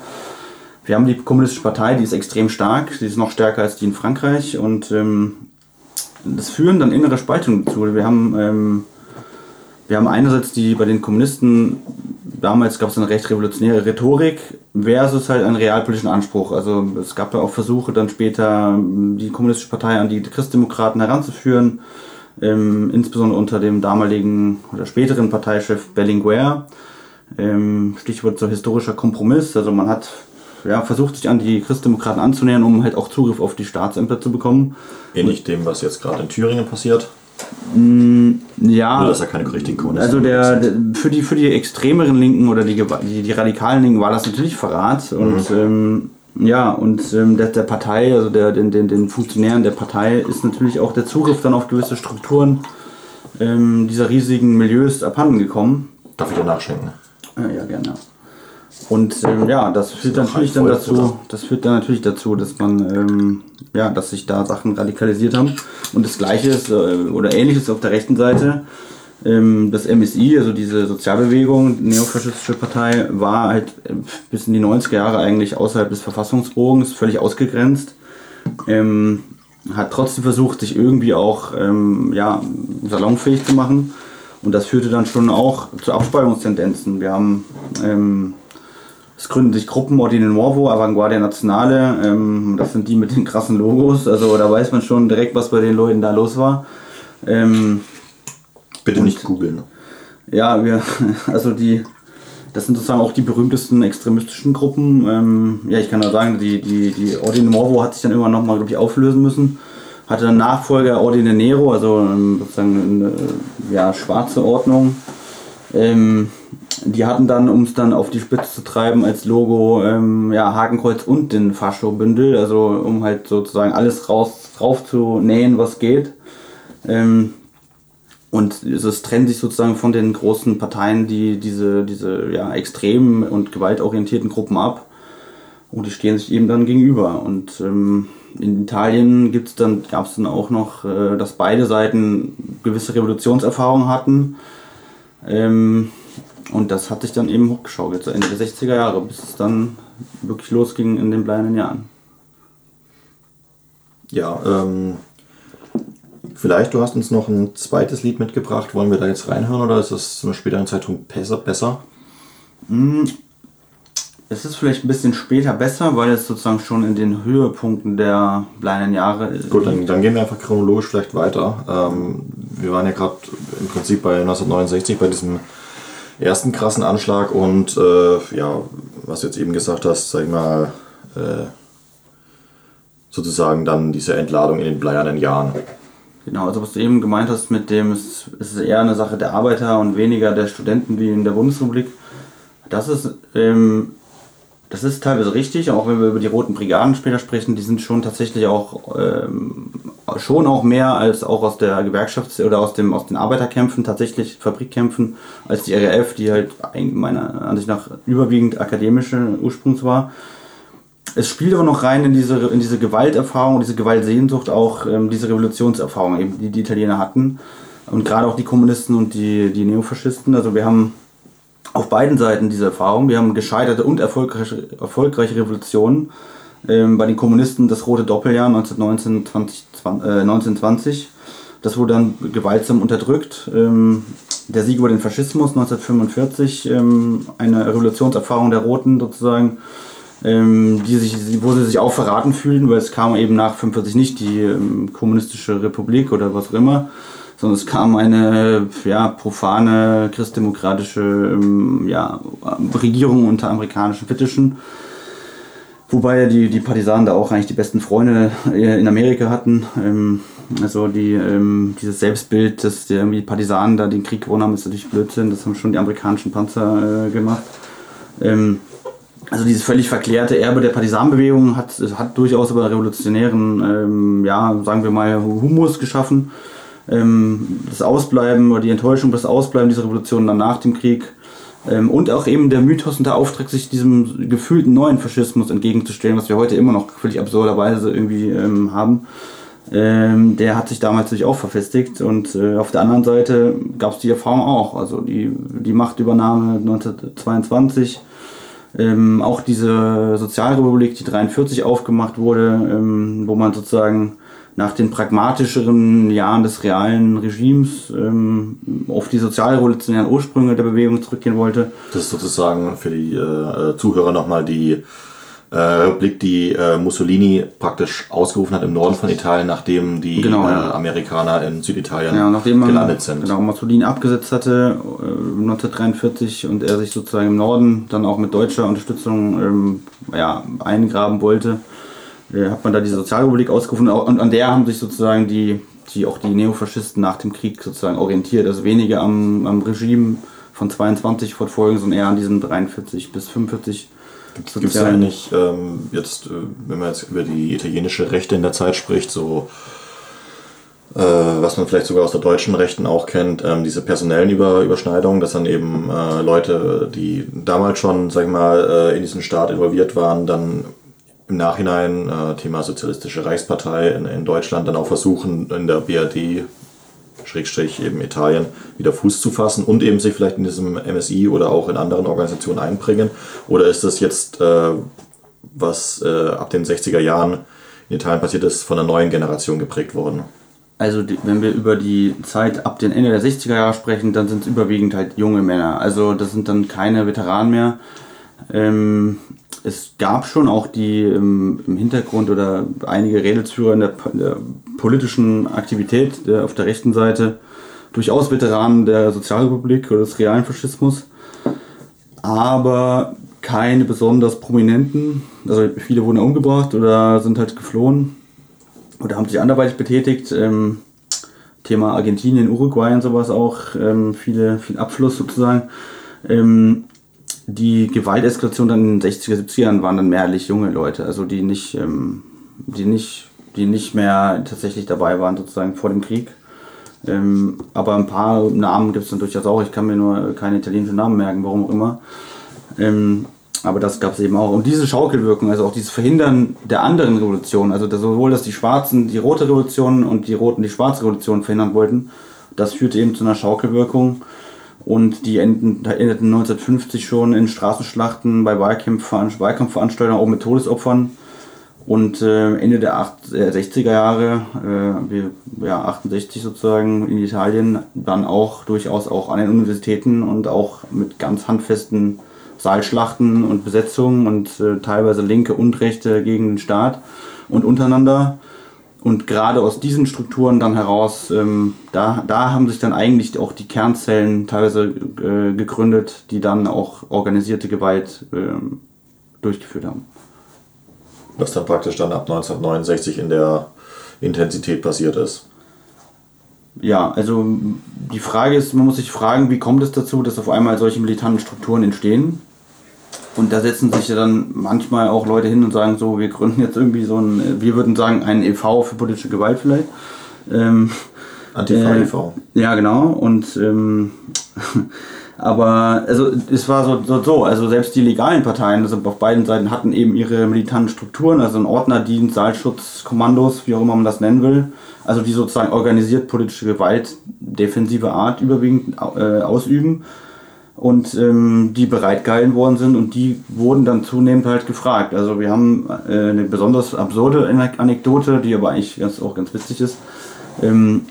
wir haben die Kommunistische Partei, die ist extrem stark, die ist noch stärker als die in Frankreich, und ähm, das führen dann innere Spaltungen dazu. Wir haben, ähm, wir haben einerseits die bei den Kommunisten, damals gab es eine recht revolutionäre Rhetorik versus halt einen realpolitischen Anspruch. Also es gab ja auch Versuche dann später, die Kommunistische Partei an die Christdemokraten heranzuführen. Ähm, insbesondere unter dem damaligen oder späteren Parteichef Berlinguer, ähm, Stichwort so historischer Kompromiss, also man hat ja, versucht sich an die Christdemokraten anzunähern, um halt auch Zugriff auf die Staatsämter zu bekommen. Ähnlich und, dem, was jetzt gerade in Thüringen passiert? Mh, ja, oder dass da keine richtigen Kommunisten also der, der für die für die extremeren Linken oder die, die, die radikalen Linken war das natürlich Verrat, mhm. und ähm, Ja, und ähm, der, der Partei, also der, den, den, den Funktionären der Partei ist natürlich auch der Zugriff dann auf gewisse Strukturen ähm, dieser riesigen Milieus abhanden gekommen. Darf ich dir nachschenken? Äh, ja, gerne. Und ähm, ja, das führt das natürlich dann dazu, oder? das führt dann natürlich dazu, dass man ähm, ja, dass sich da Sachen radikalisiert haben. Und das Gleiche ist äh, oder Ähnliches auf der rechten Seite. Das M S I, also diese Sozialbewegung, neofaschistische Partei, war halt bis in die neunziger Jahre eigentlich außerhalb des Verfassungsbogens völlig ausgegrenzt. Ähm, hat trotzdem versucht, sich irgendwie auch ähm, ja, salonfähig zu machen. Und das führte dann schon auch zu Abspaltungstendenzen. Wir haben, ähm, es gründen sich Gruppen, Ordine Nuovo, Avanguardia Nazionale. Ähm, das sind die mit den krassen Logos. Also da weiß man schon direkt, was bei den Leuten da los war. Ähm, Bitte nicht googeln. Ja, wir, also die, das sind sozusagen auch die berühmtesten extremistischen Gruppen. Ähm, ja, ich kann nur sagen, die, die, die Ordine Nuovo hat sich dann immer nochmal, glaube ich, auflösen müssen. Hatte dann Nachfolger Ordine Nero, also sozusagen eine ja, schwarze Ordnung. Ähm, die hatten dann, um es dann auf die Spitze zu treiben, als Logo ähm, ja, Hakenkreuz und den Fascho-Bündel, also um halt sozusagen alles raus, drauf zu nähen, was geht. Ähm, Und es trennt sich sozusagen von den großen Parteien, die diese, diese ja, extremen und gewaltorientierten Gruppen ab. Und die stehen sich eben dann gegenüber. Und ähm, in Italien gibt's dann, gab es dann auch noch, äh, dass beide Seiten gewisse Revolutionserfahrungen hatten. Ähm, und das hat sich dann eben hochgeschaukelt, so Ende der sechziger Jahre, bis es dann wirklich losging in den bleiernen Jahren. Ja, ähm... Vielleicht, du hast uns noch ein zweites Lied mitgebracht. Wollen wir da jetzt reinhören, oder ist das zu einem späteren Zeitpunkt besser? besser? Es ist vielleicht ein bisschen später besser, weil es sozusagen schon in den Höhepunkten der Bleierne Jahre ist. Gut, dann, dann gehen wir einfach chronologisch vielleicht weiter. Ähm, wir waren ja gerade im Prinzip bei neunzehnhundertneunundsechzig, bei diesem ersten krassen Anschlag und äh, ja, was du jetzt eben gesagt hast, sag ich mal, äh, sozusagen dann diese Entladung in den bleiernen Jahren. Genau, also was du eben gemeint hast mit dem, es ist eher eine Sache der Arbeiter und weniger der Studenten wie in der Bundesrepublik. Das ist, ähm, das ist teilweise richtig, auch wenn wir über die Roten Brigaden später sprechen, die sind schon tatsächlich auch, ähm, schon auch mehr als auch aus der Gewerkschafts- oder aus, dem, aus den Arbeiterkämpfen, tatsächlich Fabrikkämpfen, als die R A F, die halt meiner Ansicht nach überwiegend akademische Ursprungs war. Es spielt aber noch rein in diese, in diese Gewalterfahrung, diese Gewaltsehnsucht, auch ähm, diese Revolutionserfahrung, eben, die die Italiener hatten. Und gerade auch die Kommunisten und die, die Neofaschisten. Also wir haben auf beiden Seiten diese Erfahrung. Wir haben gescheiterte und erfolgreiche, erfolgreiche Revolutionen. Ähm, bei den Kommunisten das rote Doppeljahr neunzehnhundertneunzehn zwanzig. Das wurde dann gewaltsam unterdrückt. Ähm, der Sieg über den Faschismus neunzehnhundertfünfundvierzig, ähm, eine Revolutionserfahrung der Roten sozusagen. Die sich, wo sie sich auch verraten fühlen, weil es kam eben nach neunzehnhundertfünfundvierzig nicht die ähm, kommunistische Republik oder was auch immer, sondern es kam eine ja, profane, christdemokratische ähm, ja, Regierung unter amerikanischen Fittichen, wobei die, die Partisanen da auch eigentlich die besten Freunde in Amerika hatten. Ähm, also die, ähm, dieses Selbstbild, dass die, die Partisanen da den Krieg gewonnen haben, ist natürlich Blödsinn, das haben schon die amerikanischen Panzer äh, gemacht. Ähm, Also dieses völlig verklärte Erbe der Partisanenbewegung hat, hat durchaus aber revolutionären, ähm, ja, sagen wir mal, Humus geschaffen. Ähm, das Ausbleiben oder die Enttäuschung, das Ausbleiben dieser Revolution dann nach dem Krieg ähm, und auch eben der Mythos und der Auftrag, sich diesem gefühlten neuen Faschismus entgegenzustellen, was wir heute immer noch völlig absurderweise irgendwie ähm, haben. Ähm, der hat sich damals natürlich auch verfestigt und äh, auf der anderen Seite gab es die Erfahrung auch, also die, die Machtübernahme neunzehnhundertzweiundzwanzig. Ähm, auch diese Sozialrepublik, die dreiundvierzig aufgemacht wurde, ähm, wo man sozusagen nach den pragmatischeren Jahren des realen Regimes ähm, auf die sozialrevolutionären Ursprünge der Bewegung zurückgehen wollte. Das ist sozusagen für die äh, Zuhörer nochmal die äh, Republik, die äh, Mussolini praktisch ausgerufen hat im Norden von Italien, nachdem die genau, äh, ja. Amerikaner in Süditalien ja, nachdem man, gelandet sind. Genau, Mussolini abgesetzt hatte äh, neunzehnhundertdreiundvierzig und er sich sozusagen im Norden dann auch mit deutscher Unterstützung ähm, ja, eingraben wollte, äh, hat man da diese Sozialrepublik ausgerufen und an der haben sich sozusagen die, die auch die Neofaschisten nach dem Krieg sozusagen orientiert, also weniger am, am Regime von zweiundzwanzig fortfolgen, sondern eher an diesen dreiundvierzig bis fünfundvierzig. Gibt es eigentlich ähm, jetzt, wenn man jetzt über die italienische Rechte in der Zeit spricht, so äh, was man vielleicht sogar aus der deutschen Rechten auch kennt, ähm, diese personellen Über- Überschneidungen, dass dann eben äh, Leute, die damals schon, sag ich mal, äh, in diesen Staat involviert waren, dann im Nachhinein, äh, Thema Sozialistische Reichspartei in, in Deutschland, dann auch versuchen, in der B R D, Schrägstrich eben Italien, wieder Fuß zu fassen und eben sich vielleicht in diesem M S I oder auch in anderen Organisationen einbringen? Oder ist das jetzt, äh, was äh, ab den sechziger Jahren in Italien passiert ist, von einer neuen Generation geprägt worden? Also die, wenn wir über die Zeit ab den Ende der sechziger Jahre sprechen, dann sind es überwiegend halt junge Männer. Also das sind dann keine Veteranen mehr. Ähm, es gab schon auch die im, im Hintergrund oder einige Redelsführer in der, der politischen Aktivität der, auf der rechten Seite durchaus Veteranen der Sozialrepublik oder des realen Faschismus, aber keine besonders prominenten. Also viele wurden umgebracht oder sind halt geflohen oder haben sich anderweitig betätigt. Ähm, Thema Argentinien, Uruguay und sowas auch, ähm, viele, viel Abfluss sozusagen. Ähm, Die Gewalteskalation dann in den sechziger, siebziger Jahren waren dann mehrheitlich junge Leute, also die nicht, ähm, die nicht, die nicht mehr tatsächlich dabei waren sozusagen vor dem Krieg. Ähm, aber ein paar Namen gibt es dann durchaus auch, ich kann mir nur keine italienischen Namen merken, warum auch immer. Ähm, aber das gab es eben auch. Und diese Schaukelwirkung, also auch dieses Verhindern der anderen Revolutionen, also sowohl, dass die Schwarzen die rote Revolution und die Roten die schwarze Revolution verhindern wollten, das führte eben zu einer Schaukelwirkung. Und die endeten neunzehnhundertfünfzig schon in Straßenschlachten, bei Wahlkampfveranstaltungen, auch mit Todesopfern. Und äh, Ende der sechziger Jahre, äh, wir, ja, achtundsechzig sozusagen, in Italien, dann auch durchaus auch an den Universitäten und auch mit ganz handfesten Saalschlachten und Besetzungen und äh, teilweise Linke und Rechte gegen den Staat und untereinander. Und gerade aus diesen Strukturen dann heraus, ähm, da, da haben sich dann eigentlich auch die Kernzellen teilweise äh, gegründet, die dann auch organisierte Gewalt äh, durchgeführt haben. Was dann praktisch dann ab neunzehnhundertneunundsechzig in der Intensität passiert ist. Ja, also die Frage ist, man muss sich fragen, wie kommt es dazu, dass auf einmal solche militanten Strukturen entstehen? Und da setzen sich ja dann manchmal auch Leute hin und sagen so, wir gründen jetzt irgendwie so ein, wir würden sagen, einen E V für politische Gewalt vielleicht. Ähm, Antifa-E V. Äh, ja, genau. Und ähm, aber also es war so, so, so, also selbst die legalen Parteien, also auf beiden Seiten, hatten eben ihre militanten Strukturen, also ein Ordnerdienst, Saalschutzkommandos, wie auch immer man das nennen will, also die sozusagen organisiert politische Gewalt, defensive Art überwiegend äh, ausüben. Und ähm, die bereitgehalten worden sind und die wurden dann zunehmend halt gefragt. Also wir haben äh, eine besonders absurde Anekdote, die aber eigentlich ganz, auch ganz witzig ist. Ähm,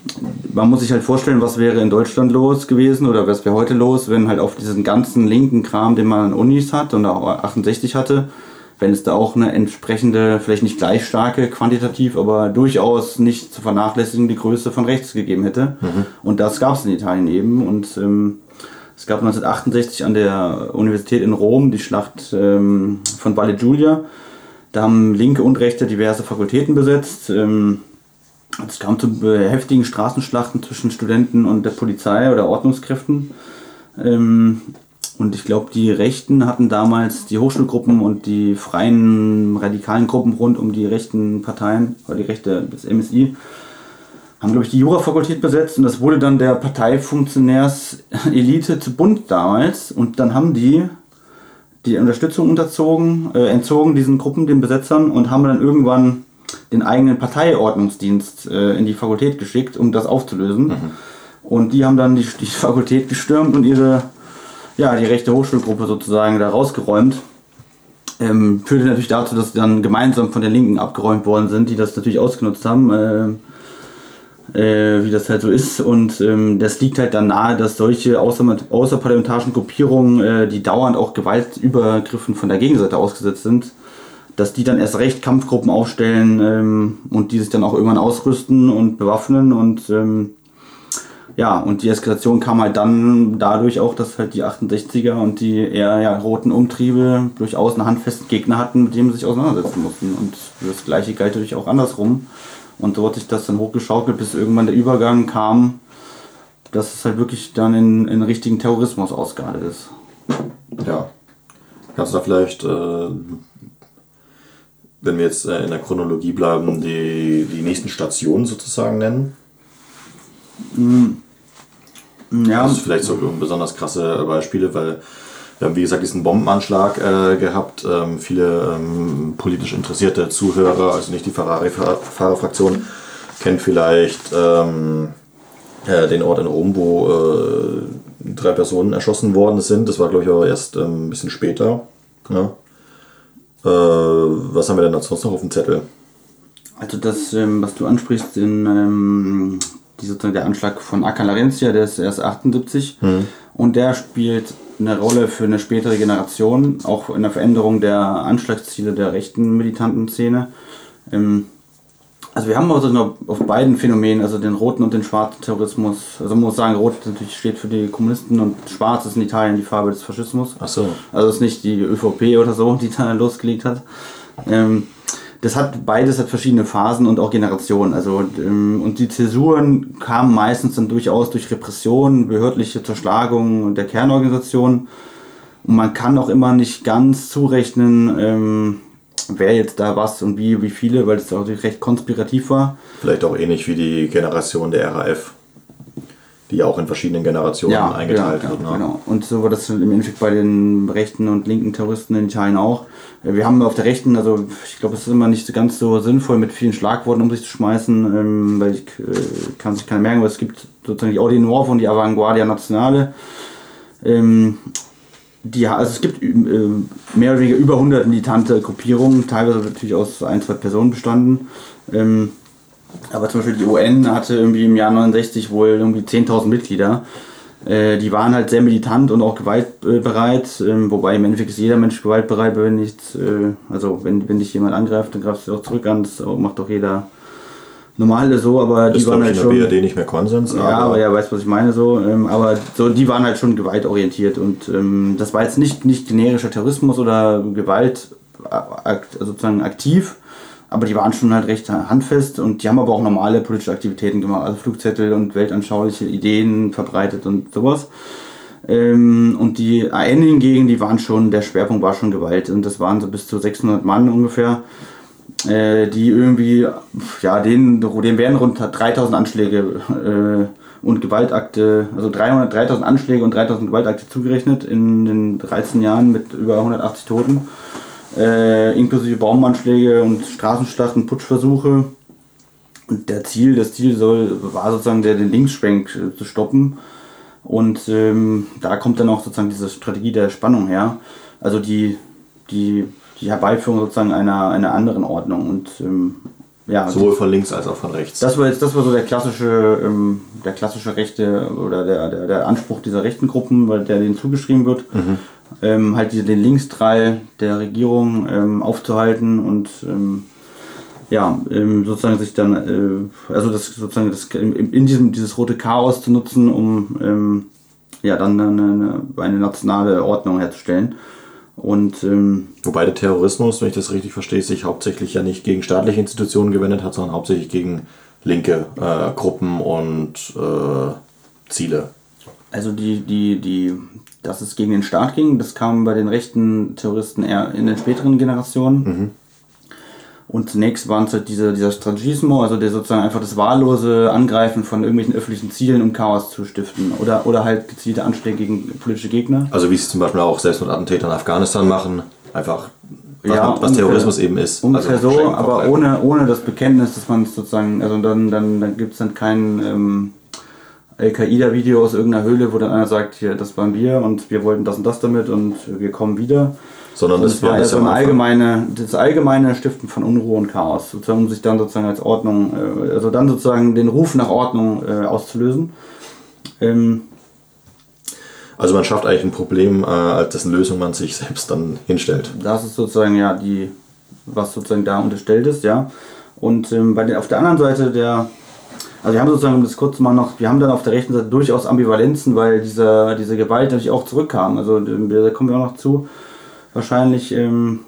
man muss sich halt vorstellen, was wäre in Deutschland los gewesen oder was wäre heute los, wenn halt auf diesen ganzen linken Kram, den man an Unis hat und auch achtundsechzig hatte, wenn es da auch eine entsprechende, vielleicht nicht gleich starke, quantitativ, aber durchaus nicht zu vernachlässigende Größe von rechts gegeben hätte. Mhm. Und das gab es in Italien eben und ähm, es gab neunzehnhundertachtundsechzig an der Universität in Rom die Schlacht ähm, von Valle Giulia. Da haben Linke und Rechte diverse Fakultäten besetzt. Ähm, es kam zu äh, heftigen Straßenschlachten zwischen Studenten und der Polizei oder Ordnungskräften. Ähm, und ich glaube, die Rechten hatten damals die Hochschulgruppen und die freien radikalen Gruppen rund um die rechten Parteien, oder die Rechte des M S I, haben, glaube ich, die Jurafakultät besetzt und das wurde dann der Parteifunktionärselite zu bunt damals und dann haben die die Unterstützung unterzogen, äh, entzogen diesen Gruppen, den Besetzern und haben dann irgendwann den eigenen Parteiordnungsdienst äh, in die Fakultät geschickt, um das aufzulösen. Mhm. Und die haben dann die, die Fakultät gestürmt und ihre, ja, die rechte Hochschulgruppe sozusagen da rausgeräumt. Ähm, führte natürlich dazu, dass sie dann gemeinsam von den Linken abgeräumt worden sind, die das natürlich ausgenutzt haben. Äh, Äh, wie das halt so ist und ähm, das liegt halt dann nahe, dass solche außer, außerparlamentarischen Gruppierungen, äh, die dauernd auch Gewaltübergriffen von der Gegenseite ausgesetzt sind, dass die dann erst recht Kampfgruppen aufstellen ähm, und die sich dann auch irgendwann ausrüsten und bewaffnen und ähm, ja, und die Eskalation kam halt dann dadurch auch, dass halt die achtundsechziger und die eher ja, roten Umtriebe durchaus einen handfesten Gegner hatten, mit dem sie sich auseinandersetzen mussten und das gleiche galt natürlich auch andersrum. Und so hat sich das dann hochgeschaukelt, bis irgendwann der Übergang kam, dass es halt wirklich dann in, in richtigen Terrorismus ausgeartet ist. Ja. Kannst du da vielleicht, äh, wenn wir jetzt äh, in der Chronologie bleiben, die, die nächsten Stationen sozusagen nennen? Mhm. Ja. Das ist vielleicht so besonders krasse Beispiele, weil wir haben, wie gesagt, diesen Bombenanschlag äh, gehabt. Ähm, viele ähm, politisch interessierte Zuhörer, also nicht die Ferrari-Fahrerfraktion, kennen vielleicht ähm, äh, den Ort in Rom, wo äh, drei Personen erschossen worden sind. Das war, glaube ich, aber erst ähm, ein bisschen später. Ja. Äh, was haben wir denn sonst noch auf dem Zettel? Also das, ähm, was du ansprichst, in, ähm, die, sozusagen der Anschlag von Acca Larentia, der ist erst achtundsiebzig. Hm. Und der spielt eine Rolle für eine spätere Generation, auch in der Veränderung der Anschlagsziele der rechten militanten Szene. Ähm, also wir haben also auf beiden Phänomenen, also den roten und den schwarzen Terrorismus, also man muss sagen, rot natürlich steht für die Kommunisten und schwarz ist in Italien die Farbe des Faschismus. Ach so. Also es ist nicht die ÖVP oder so, die da losgelegt hat. Ähm, das hat beides hat verschiedene Phasen und auch Generationen. Also, und die Zäsuren kamen meistens dann durchaus durch Repressionen, behördliche Zerschlagungen der Kernorganisation. Und man kann auch immer nicht ganz zurechnen, ähm, wer jetzt da was und wie, wie viele, weil es auch recht konspirativ war. Vielleicht auch ähnlich wie die Generation der R A F, die auch in verschiedenen Generationen ja, eingeteilt ja, wird. Ja, ne? Genau. Und so war das im Endeffekt bei den rechten und linken Terroristen in Italien auch. Wir haben auf der rechten, also ich glaube, es ist immer nicht ganz so sinnvoll, mit vielen Schlagworten um sich zu schmeißen, ähm, weil ich äh, kann sich keiner merken, aber es gibt sozusagen die Ordine Nuovo und die Avanguardia Nazionale. Ähm, die, also es gibt äh, mehr oder weniger über hundert militante Gruppierungen, teilweise natürlich aus ein, zwei Personen bestanden. Ähm, Aber zum Beispiel die U N hatte irgendwie im Jahr neunundsechzig wohl irgendwie zehntausend Mitglieder. äh, die waren halt sehr militant und auch gewaltbereit, äh, wobei im Endeffekt ist jeder Mensch gewaltbereit, wenn nicht, äh, also wenn, wenn dich jemand angreift, dann greifst du auch zurück an, das macht doch jeder Normale so, aber die ist waren halt schon... Ist doch in der B R D nicht mehr Konsens. Ja, aber, aber ja, weißt du, was ich meine, so. Ähm, aber so, die waren halt schon gewaltorientiert und ähm, das war jetzt nicht, nicht generischer Terrorismus oder Gewalt akt, sozusagen aktiv, aber die waren schon halt recht handfest und die haben aber auch normale politische Aktivitäten gemacht, also Flugzettel und weltanschauliche Ideen verbreitet und sowas. Ähm, und die A N hingegen, die waren schon, der Schwerpunkt war schon Gewalt und das waren so bis zu sechshundert Mann ungefähr, die irgendwie, ja, denen, denen werden rund dreitausend Anschläge äh, und Gewaltakte, also dreihundert, dreitausend Anschläge und dreitausend Gewaltakte zugerechnet in den dreizehn Jahren mit über hundertachtzig Toten, äh, inklusive Baumanschläge und Straßenschlachten, Putschversuche. Und der Ziel, das Ziel soll, war sozusagen der, den Linksschwenk äh, zu stoppen. Und ähm, da kommt dann auch sozusagen diese Strategie der Spannung her. Also die, die die Herbeiführung sozusagen einer, einer anderen Ordnung und ähm, ja, sowohl von links als auch von rechts. Das war jetzt das war so der klassische ähm, der klassische rechte oder der, der, der Anspruch dieser rechten Gruppen, weil der denen zugeschrieben wird, mhm. ähm, halt den Linkstrahl der Regierung ähm, aufzuhalten und ähm, ja ähm, sozusagen sich dann äh, also das sozusagen das in, in diesem dieses rote Chaos zu nutzen, um ähm, ja dann eine, eine nationale Ordnung herzustellen. Und, ähm, wobei der Terrorismus, wenn ich das richtig verstehe, sich hauptsächlich ja nicht gegen staatliche Institutionen gewendet hat, sondern hauptsächlich gegen linke äh, Gruppen und äh, Ziele. Also die, die, die, dass es gegen den Staat ging, das kam bei den rechten Terroristen eher in den späteren Generationen. Mhm. Und zunächst waren es halt diese, dieser Strategismo, also der sozusagen einfach das wahllose Angreifen von irgendwelchen öffentlichen Zielen, um Chaos zu stiften. Oder, oder halt gezielte Anschläge gegen politische Gegner. Also wie sie zum Beispiel auch Selbstmordattentäter in Afghanistan machen. Einfach, was, ja, man, was ungefähr, Terrorismus eben ist. Ungefähr also so, aber ohne, ohne das Bekenntnis, dass man es sozusagen, also dann, dann, dann gibt es dann kein ähm, Al-Qaida-Video aus irgendeiner Höhle, wo dann einer sagt, hier, das waren wir und wir wollten das und das damit und wir kommen wieder. Sondern das, das war also ein allgemeine, das allgemeine Stiften von Unruhe und Chaos, sozusagen, um sich dann sozusagen als Ordnung, also dann sozusagen den Ruf nach Ordnung äh, auszulösen. Ähm also man schafft eigentlich ein Problem, äh, dessen Lösung man sich selbst dann hinstellt. Das ist sozusagen ja die, was sozusagen da unterstellt ist, ja. Und ähm, bei den, auf der anderen Seite der, also wir haben sozusagen, um das kurz mal noch, wir haben dann auf der rechten Seite durchaus Ambivalenzen, weil dieser, diese Gewalt natürlich auch zurückkam, also da kommen wir auch noch zu. Wahrscheinlich, ähm,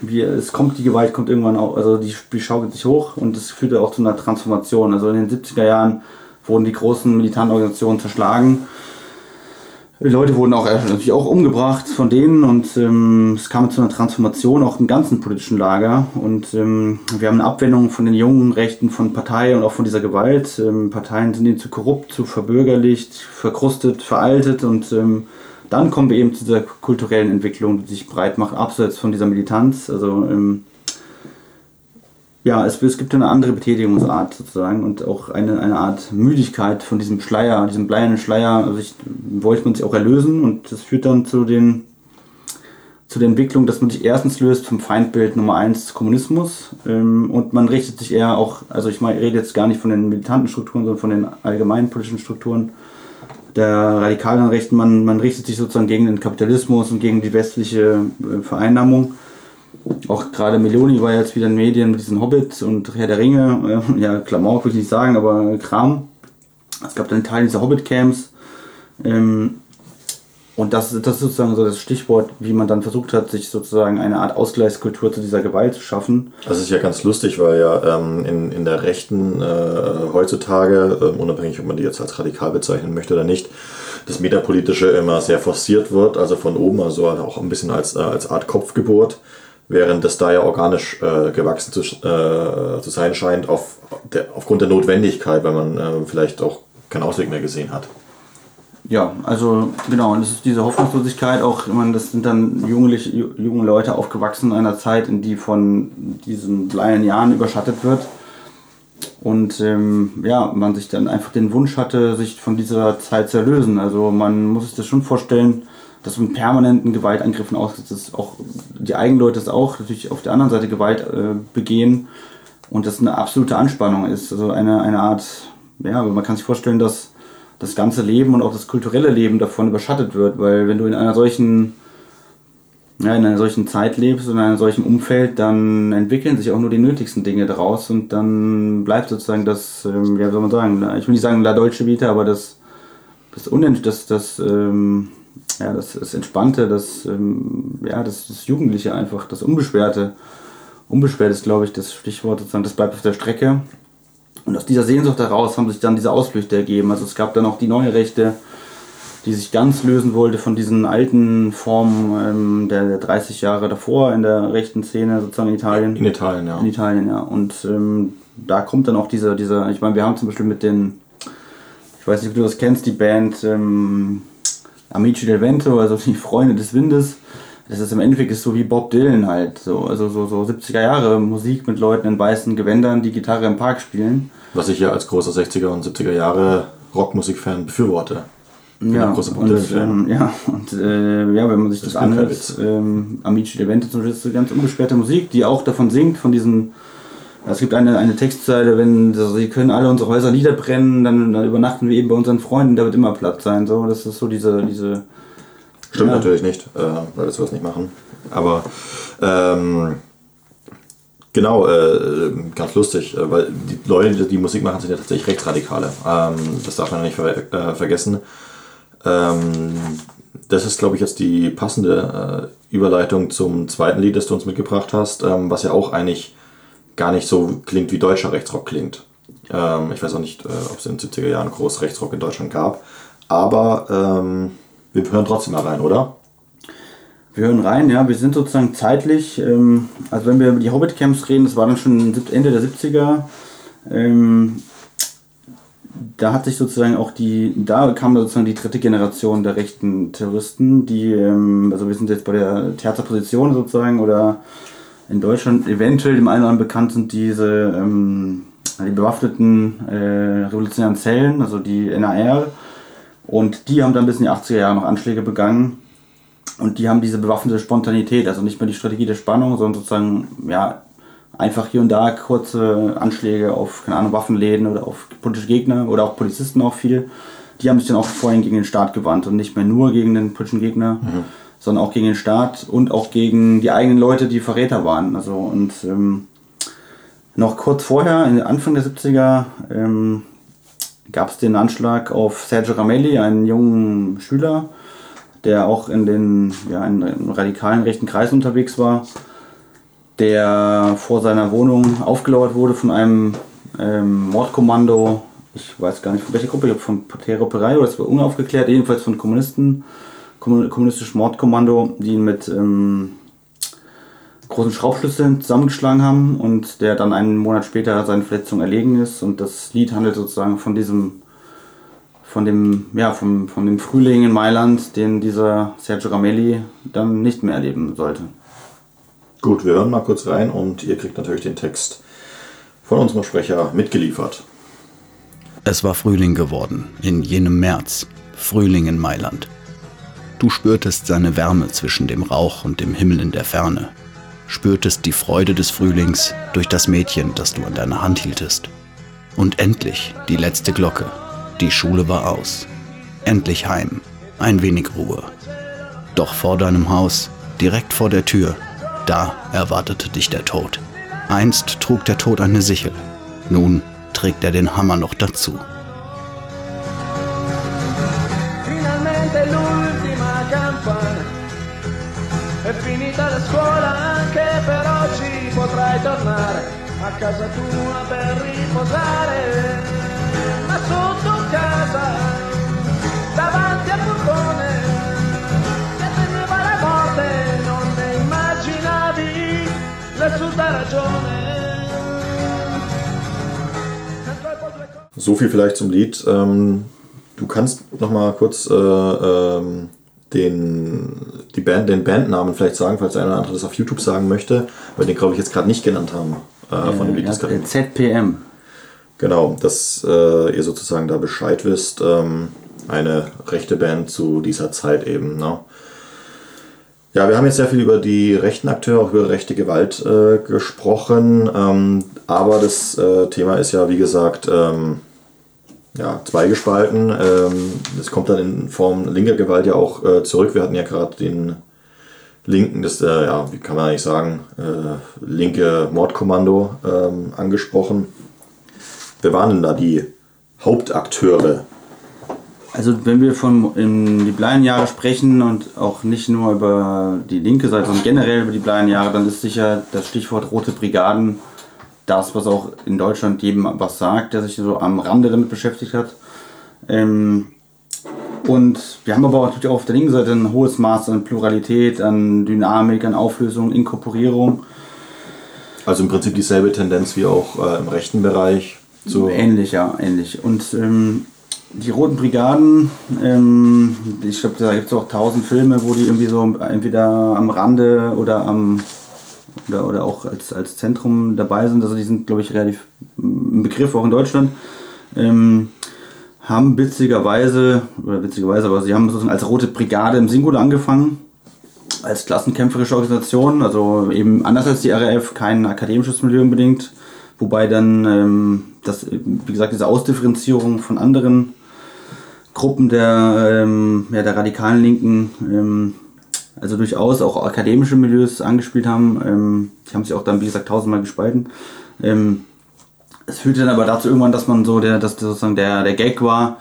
wie, es kommt, die Gewalt kommt irgendwann auch, also die, die schaukelt sich hoch und das führte auch zu einer Transformation. Also in den siebziger Jahren wurden die großen militanten Organisationen zerschlagen. Die Leute wurden auch natürlich auch umgebracht von denen und ähm, es kam zu einer Transformation auch im ganzen politischen Lager. Und ähm, wir haben eine Abwendung von den jungen Rechten, von Parteien und auch von dieser Gewalt. Ähm, Parteien sind ihnen zu korrupt, zu verbürgerlicht, verkrustet, veraltet und ähm, dann kommen wir eben zu dieser kulturellen Entwicklung, die sich breit macht, abseits von dieser Militanz. Also ähm, ja, es, es gibt eine andere Betätigungsart sozusagen und auch eine, eine Art Müdigkeit von diesem Schleier, diesem bleiernen Schleier. Also ich, wollte man sich auch erlösen und das führt dann zu den, zu der Entwicklung, dass man sich erstens löst vom Feindbild Nummer eins des Kommunismus ähm, und man richtet sich eher auch, also ich meine, ich rede jetzt gar nicht von den militanten Strukturen, sondern von den allgemeinen politischen Strukturen, der radikalen Rechten, man, man richtet sich sozusagen gegen den Kapitalismus und gegen die westliche äh, Vereinnahmung. Auch gerade Meloni war jetzt wieder in den Medien mit diesen Hobbits und Herr der Ringe, äh, ja, Klamauk will ich nicht sagen, aber Kram. Es gab dann Teil dieser Hobbit-Camps. Ähm, und das, das ist sozusagen so das Stichwort, wie man dann versucht hat, sich sozusagen eine Art Ausgleichskultur zu dieser Gewalt zu schaffen. Das ist ja ganz lustig, weil ja ähm, in, in der Rechten äh, heutzutage, äh, unabhängig ob man die jetzt als radikal bezeichnen möchte oder nicht, das Metapolitische immer sehr forciert wird, also von oben, also auch ein bisschen als, äh, als Art Kopfgeburt, während das da ja organisch äh, gewachsen zu, äh, zu sein scheint, auf der, aufgrund der Notwendigkeit, weil man äh, vielleicht auch keinen Ausweg mehr gesehen hat. Ja, also genau, und das ist diese Hoffnungslosigkeit auch, ich meine, das sind dann junge, junge Leute aufgewachsen in einer Zeit, in die von diesen kleinen Jahren überschattet wird und ähm, ja, man sich dann einfach den Wunsch hatte, sich von dieser Zeit zu erlösen. Also man muss sich das schon vorstellen, dass man permanenten Gewaltangriffen ausgesetzt ist, auch die eigenen Leute das auch natürlich auf der anderen Seite Gewalt äh, begehen und das eine absolute Anspannung ist, also eine, eine Art, ja, man kann sich vorstellen, dass das ganze Leben und auch das kulturelle Leben davon überschattet wird, weil wenn du in einer solchen, ja, in einer solchen Zeit lebst und in einem solchen Umfeld, dann entwickeln sich auch nur die nötigsten Dinge daraus und dann bleibt sozusagen das, ähm, ja, wie soll man sagen, ich will nicht sagen La Dolce Vita, aber das das Unent- das, das, ähm, ja, das, das Entspannte, das, ähm, ja, das, das Jugendliche einfach, das Unbeschwerte, Unbeschwert ist, glaube ich, das Stichwort sozusagen, das bleibt auf der Strecke. Und aus dieser Sehnsucht heraus haben sich dann diese Ausflüchte ergeben. Also es gab dann auch die neue Rechte, die sich ganz lösen wollte von diesen alten Formen ähm, der, der dreißig Jahre davor in der rechten Szene, sozusagen in Italien. In Italien, ja. In Italien, ja. Und ähm, da kommt dann auch dieser, dieser, ich meine, wir haben zum Beispiel mit den, ich weiß nicht, ob du das kennst, die Band ähm, Amici del Vento, also die Freunde des Windes. Das ist im Endeffekt ist so wie Bob Dylan halt, so, also so, so siebziger Jahre Musik mit Leuten in weißen Gewändern, die Gitarre im Park spielen. Was ich ja als großer sechziger und siebziger Jahre Rockmusikfan befürworte. Ich ja, bin ein großer Bob Dylan-Fan. Äh, ja, und äh, ja, wenn man sich das, das anhört, ähm, Amici del Vento zum Beispiel ist eine ganz unbeschwerte Musik, die auch davon singt, von diesen. Es gibt eine, eine Textzeile, wenn also, sie können alle unsere Häuser niederbrennen, dann, dann übernachten wir eben bei unseren Freunden, da wird immer Platz sein. So, das ist so diese. diese Stimmt ja. Natürlich nicht, äh, weil wir sowas nicht machen. Aber ähm, genau, äh, ganz lustig, äh, weil die Leute, die, die Musik machen, sind ja tatsächlich Rechtsradikale. Ähm, das darf man ja nicht ver- äh, vergessen. Ähm, das ist, glaube ich, jetzt die passende äh, Überleitung zum zweiten Lied, das du uns mitgebracht hast, ähm, was ja auch eigentlich gar nicht so klingt, wie deutscher Rechtsrock klingt. Ähm, ich weiß auch nicht, äh, ob es in den siebziger Jahren groß Rechtsrock in Deutschland gab, aber ähm, wir hören trotzdem mal rein, oder? Wir hören rein, ja. Wir sind sozusagen zeitlich, ähm, also wenn wir über die Hobbit-Camps reden, das war dann schon Ende der siebziger. Ähm, da hat sich sozusagen auch die, da kam sozusagen die dritte Generation der rechten Terroristen, die, ähm, also wir sind jetzt bei der Terzer Position sozusagen, oder in Deutschland eventuell dem einen oder anderen bekannt sind diese, ähm, die bewaffneten äh, revolutionären Zellen, also die N R R. Und die haben dann bis in die achtziger Jahre noch Anschläge begangen und die haben diese bewaffnete Spontanität, also nicht mehr die Strategie der Spannung, sondern sozusagen, ja, einfach hier und da kurze Anschläge auf, keine Ahnung, Waffenläden oder auf politische Gegner oder auch Polizisten auch viel. Die haben sich dann auch vorhin gegen den Staat gewandt und nicht mehr nur gegen den politischen Gegner, mhm. sondern auch gegen den Staat und auch gegen die eigenen Leute, die Verräter waren. Also und ähm, noch kurz vorher, Anfang der siebziger, ähm, gab es den Anschlag auf Sergio Ramelli, einen jungen Schüler, der auch in den ja, in radikalen rechten Kreisen unterwegs war, der vor seiner Wohnung aufgelauert wurde von einem ähm, Mordkommando, ich weiß gar nicht von welcher Gruppe, ich glaube von Terrorperei oder das war unaufgeklärt, jedenfalls von Kommunisten, kommunistischem Mordkommando, die ihn mit ähm, großen Schraubschlüsseln zusammengeschlagen haben und der dann einen Monat später seinen Verletzungen erlegen ist. Und das Lied handelt sozusagen von diesem, von dem, ja, vom, von dem Frühling in Mailand, den dieser Sergio Ramelli dann nicht mehr erleben sollte. Gut, wir hören mal kurz rein und ihr kriegt natürlich den Text von unserem Sprecher mitgeliefert. Es war Frühling geworden, in jenem März, Frühling in Mailand. Du spürtest seine Wärme zwischen dem Rauch und dem Himmel in der Ferne. Spürtest die Freude des Frühlings durch das Mädchen, das du an deiner Hand hieltest. Und endlich die letzte Glocke. Die Schule war aus. Endlich heim. Ein wenig Ruhe. Doch vor deinem Haus, direkt vor der Tür, da erwartete dich der Tod. Einst trug der Tod eine Sichel. Nun trägt er den Hammer noch dazu. A casa tua per riposare, ma sotto casa, davanti al portone, che temeva la morte, non ne immaginavi l'assoluta ragione. So viel vielleicht zum Lied. Ähm, du kannst noch mal kurz äh, ähm, den, die Band, den Bandnamen vielleicht sagen, falls der eine oder andere das auf YouTube sagen möchte, weil den, glaube ich, jetzt gerade nicht genannt haben. Äh, von dem Lied des äh, Z P M. Genau, dass äh, ihr sozusagen da Bescheid wisst. Ähm, eine rechte Band zu dieser Zeit eben. Ne? Ja, wir haben jetzt sehr viel über die rechten Akteure, auch über rechte Gewalt äh, gesprochen. Ähm, aber das äh, Thema ist ja, wie gesagt, ähm, ja, zweigespalten. Ähm, das kommt dann in Form linker Gewalt ja auch äh, zurück. Wir hatten ja gerade den Linken, das, äh, ja, wie kann man eigentlich sagen, äh, linke Mordkommando ähm, angesprochen. Wer waren denn da die Hauptakteure? Also wenn wir von in die Bleierne Jahre sprechen und auch nicht nur über die linke Seite, sondern generell über die Bleierne Jahre, dann ist sicher das Stichwort Rote Brigaden das, was auch in Deutschland jedem was sagt, der sich so am Rande damit beschäftigt hat. Ähm, und wir haben aber natürlich auch auf der linken Seite ein hohes Maß an Pluralität, an Dynamik, an Auflösung, Inkorporierung. Also im Prinzip dieselbe Tendenz wie auch äh, im rechten Bereich. So. Ähnlich, ja, ähnlich. Und ähm, die Roten Brigaden, ähm, ich glaube, da gibt es auch tausend Filme, wo die irgendwie so entweder am Rande oder am oder, oder auch als, als Zentrum dabei sind. Also die sind, glaube ich, relativ ein Begriff auch in Deutschland. Ähm, haben witzigerweise, oder witzigerweise, aber sie haben sozusagen als Rote Brigade im Singular angefangen, als klassenkämpferische Organisation, also eben anders als die R A F, kein akademisches Milieu unbedingt. Wobei dann, ähm, das, wie gesagt, diese Ausdifferenzierung von anderen Gruppen der, ähm, ja, der radikalen Linken, ähm, also durchaus auch akademische Milieus angespielt haben. Ähm, die haben sich auch dann, wie gesagt, tausendmal gespalten. Ähm, es führte dann aber dazu irgendwann, dass man so der, dass sozusagen der, der Gag war,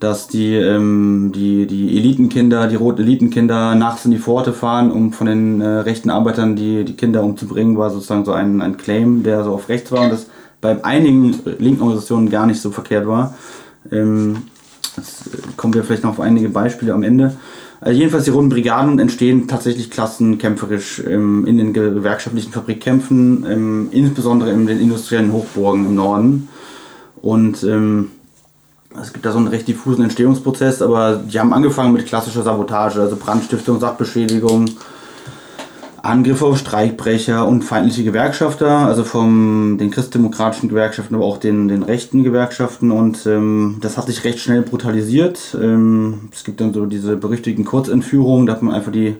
dass die, ähm, die, die Elitenkinder, die roten Elitenkinder nachts in die Pforte fahren, um von den äh, rechten Arbeitern die, die Kinder umzubringen, war sozusagen so ein, ein Claim, der so auf rechts war und das bei einigen linken Organisationen gar nicht so verkehrt war. Ähm, jetzt kommen wir vielleicht noch auf einige Beispiele am Ende. Also jedenfalls die Roten Brigaden entstehen tatsächlich klassenkämpferisch ähm, in den gewerkschaftlichen Fabrikkämpfen, ähm, insbesondere in den industriellen Hochburgen im Norden. Und ähm, es gibt da so einen recht diffusen Entstehungsprozess, aber die haben angefangen mit klassischer Sabotage, also Brandstiftung, Sachbeschädigung, Angriffe auf Streikbrecher und feindliche Gewerkschafter, also von den christdemokratischen Gewerkschaften, aber auch den, den rechten Gewerkschaften, und ähm, das hat sich recht schnell brutalisiert. Ähm, es gibt dann so diese berüchtigten Kurzentführungen, da hat man einfach die,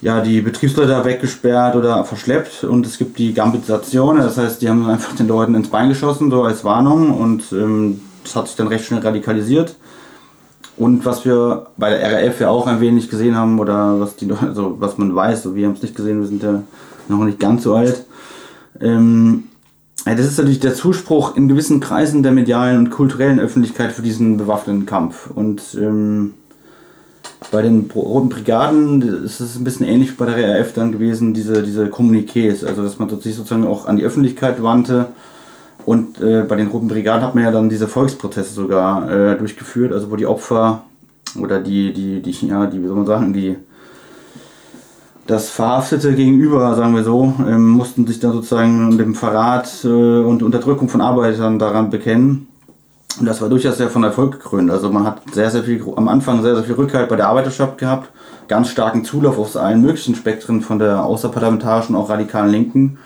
ja, die Betriebsleiter weggesperrt oder verschleppt, und es gibt die Gambitsation, das heißt, die haben einfach den Leuten ins Bein geschossen, so als Warnung, und ähm, das hat sich dann recht schnell radikalisiert. Und was wir bei der R A F ja auch ein wenig gesehen haben, oder was die also was man weiß, so, wir haben es nicht gesehen, wir sind ja noch nicht ganz so alt. Ähm, das ist natürlich der Zuspruch in gewissen Kreisen der medialen und kulturellen Öffentlichkeit für diesen bewaffneten Kampf. Und ähm, bei den Roten Brigaden ist es ein bisschen ähnlich wie bei der R A F dann gewesen, diese, diese Kommuniqués, also dass man sich sozusagen auch an die Öffentlichkeit wandte. Und äh, bei den Roten Brigaden hat man ja dann diese Volksprozesse sogar äh, durchgeführt, also wo die Opfer oder die, die, die, ja, die, wie soll man sagen, die, das Verhaftete gegenüber, sagen wir so, ähm, mussten sich dann sozusagen dem Verrat äh, und Unterdrückung von Arbeitern daran bekennen. Und das war durchaus sehr von Erfolg gekrönt. Also man hat sehr, sehr viel, am Anfang sehr, sehr viel Rückhalt bei der Arbeiterschaft gehabt, ganz starken Zulauf aus allen möglichen Spektren von der außerparlamentarischen, auch radikalen Linken.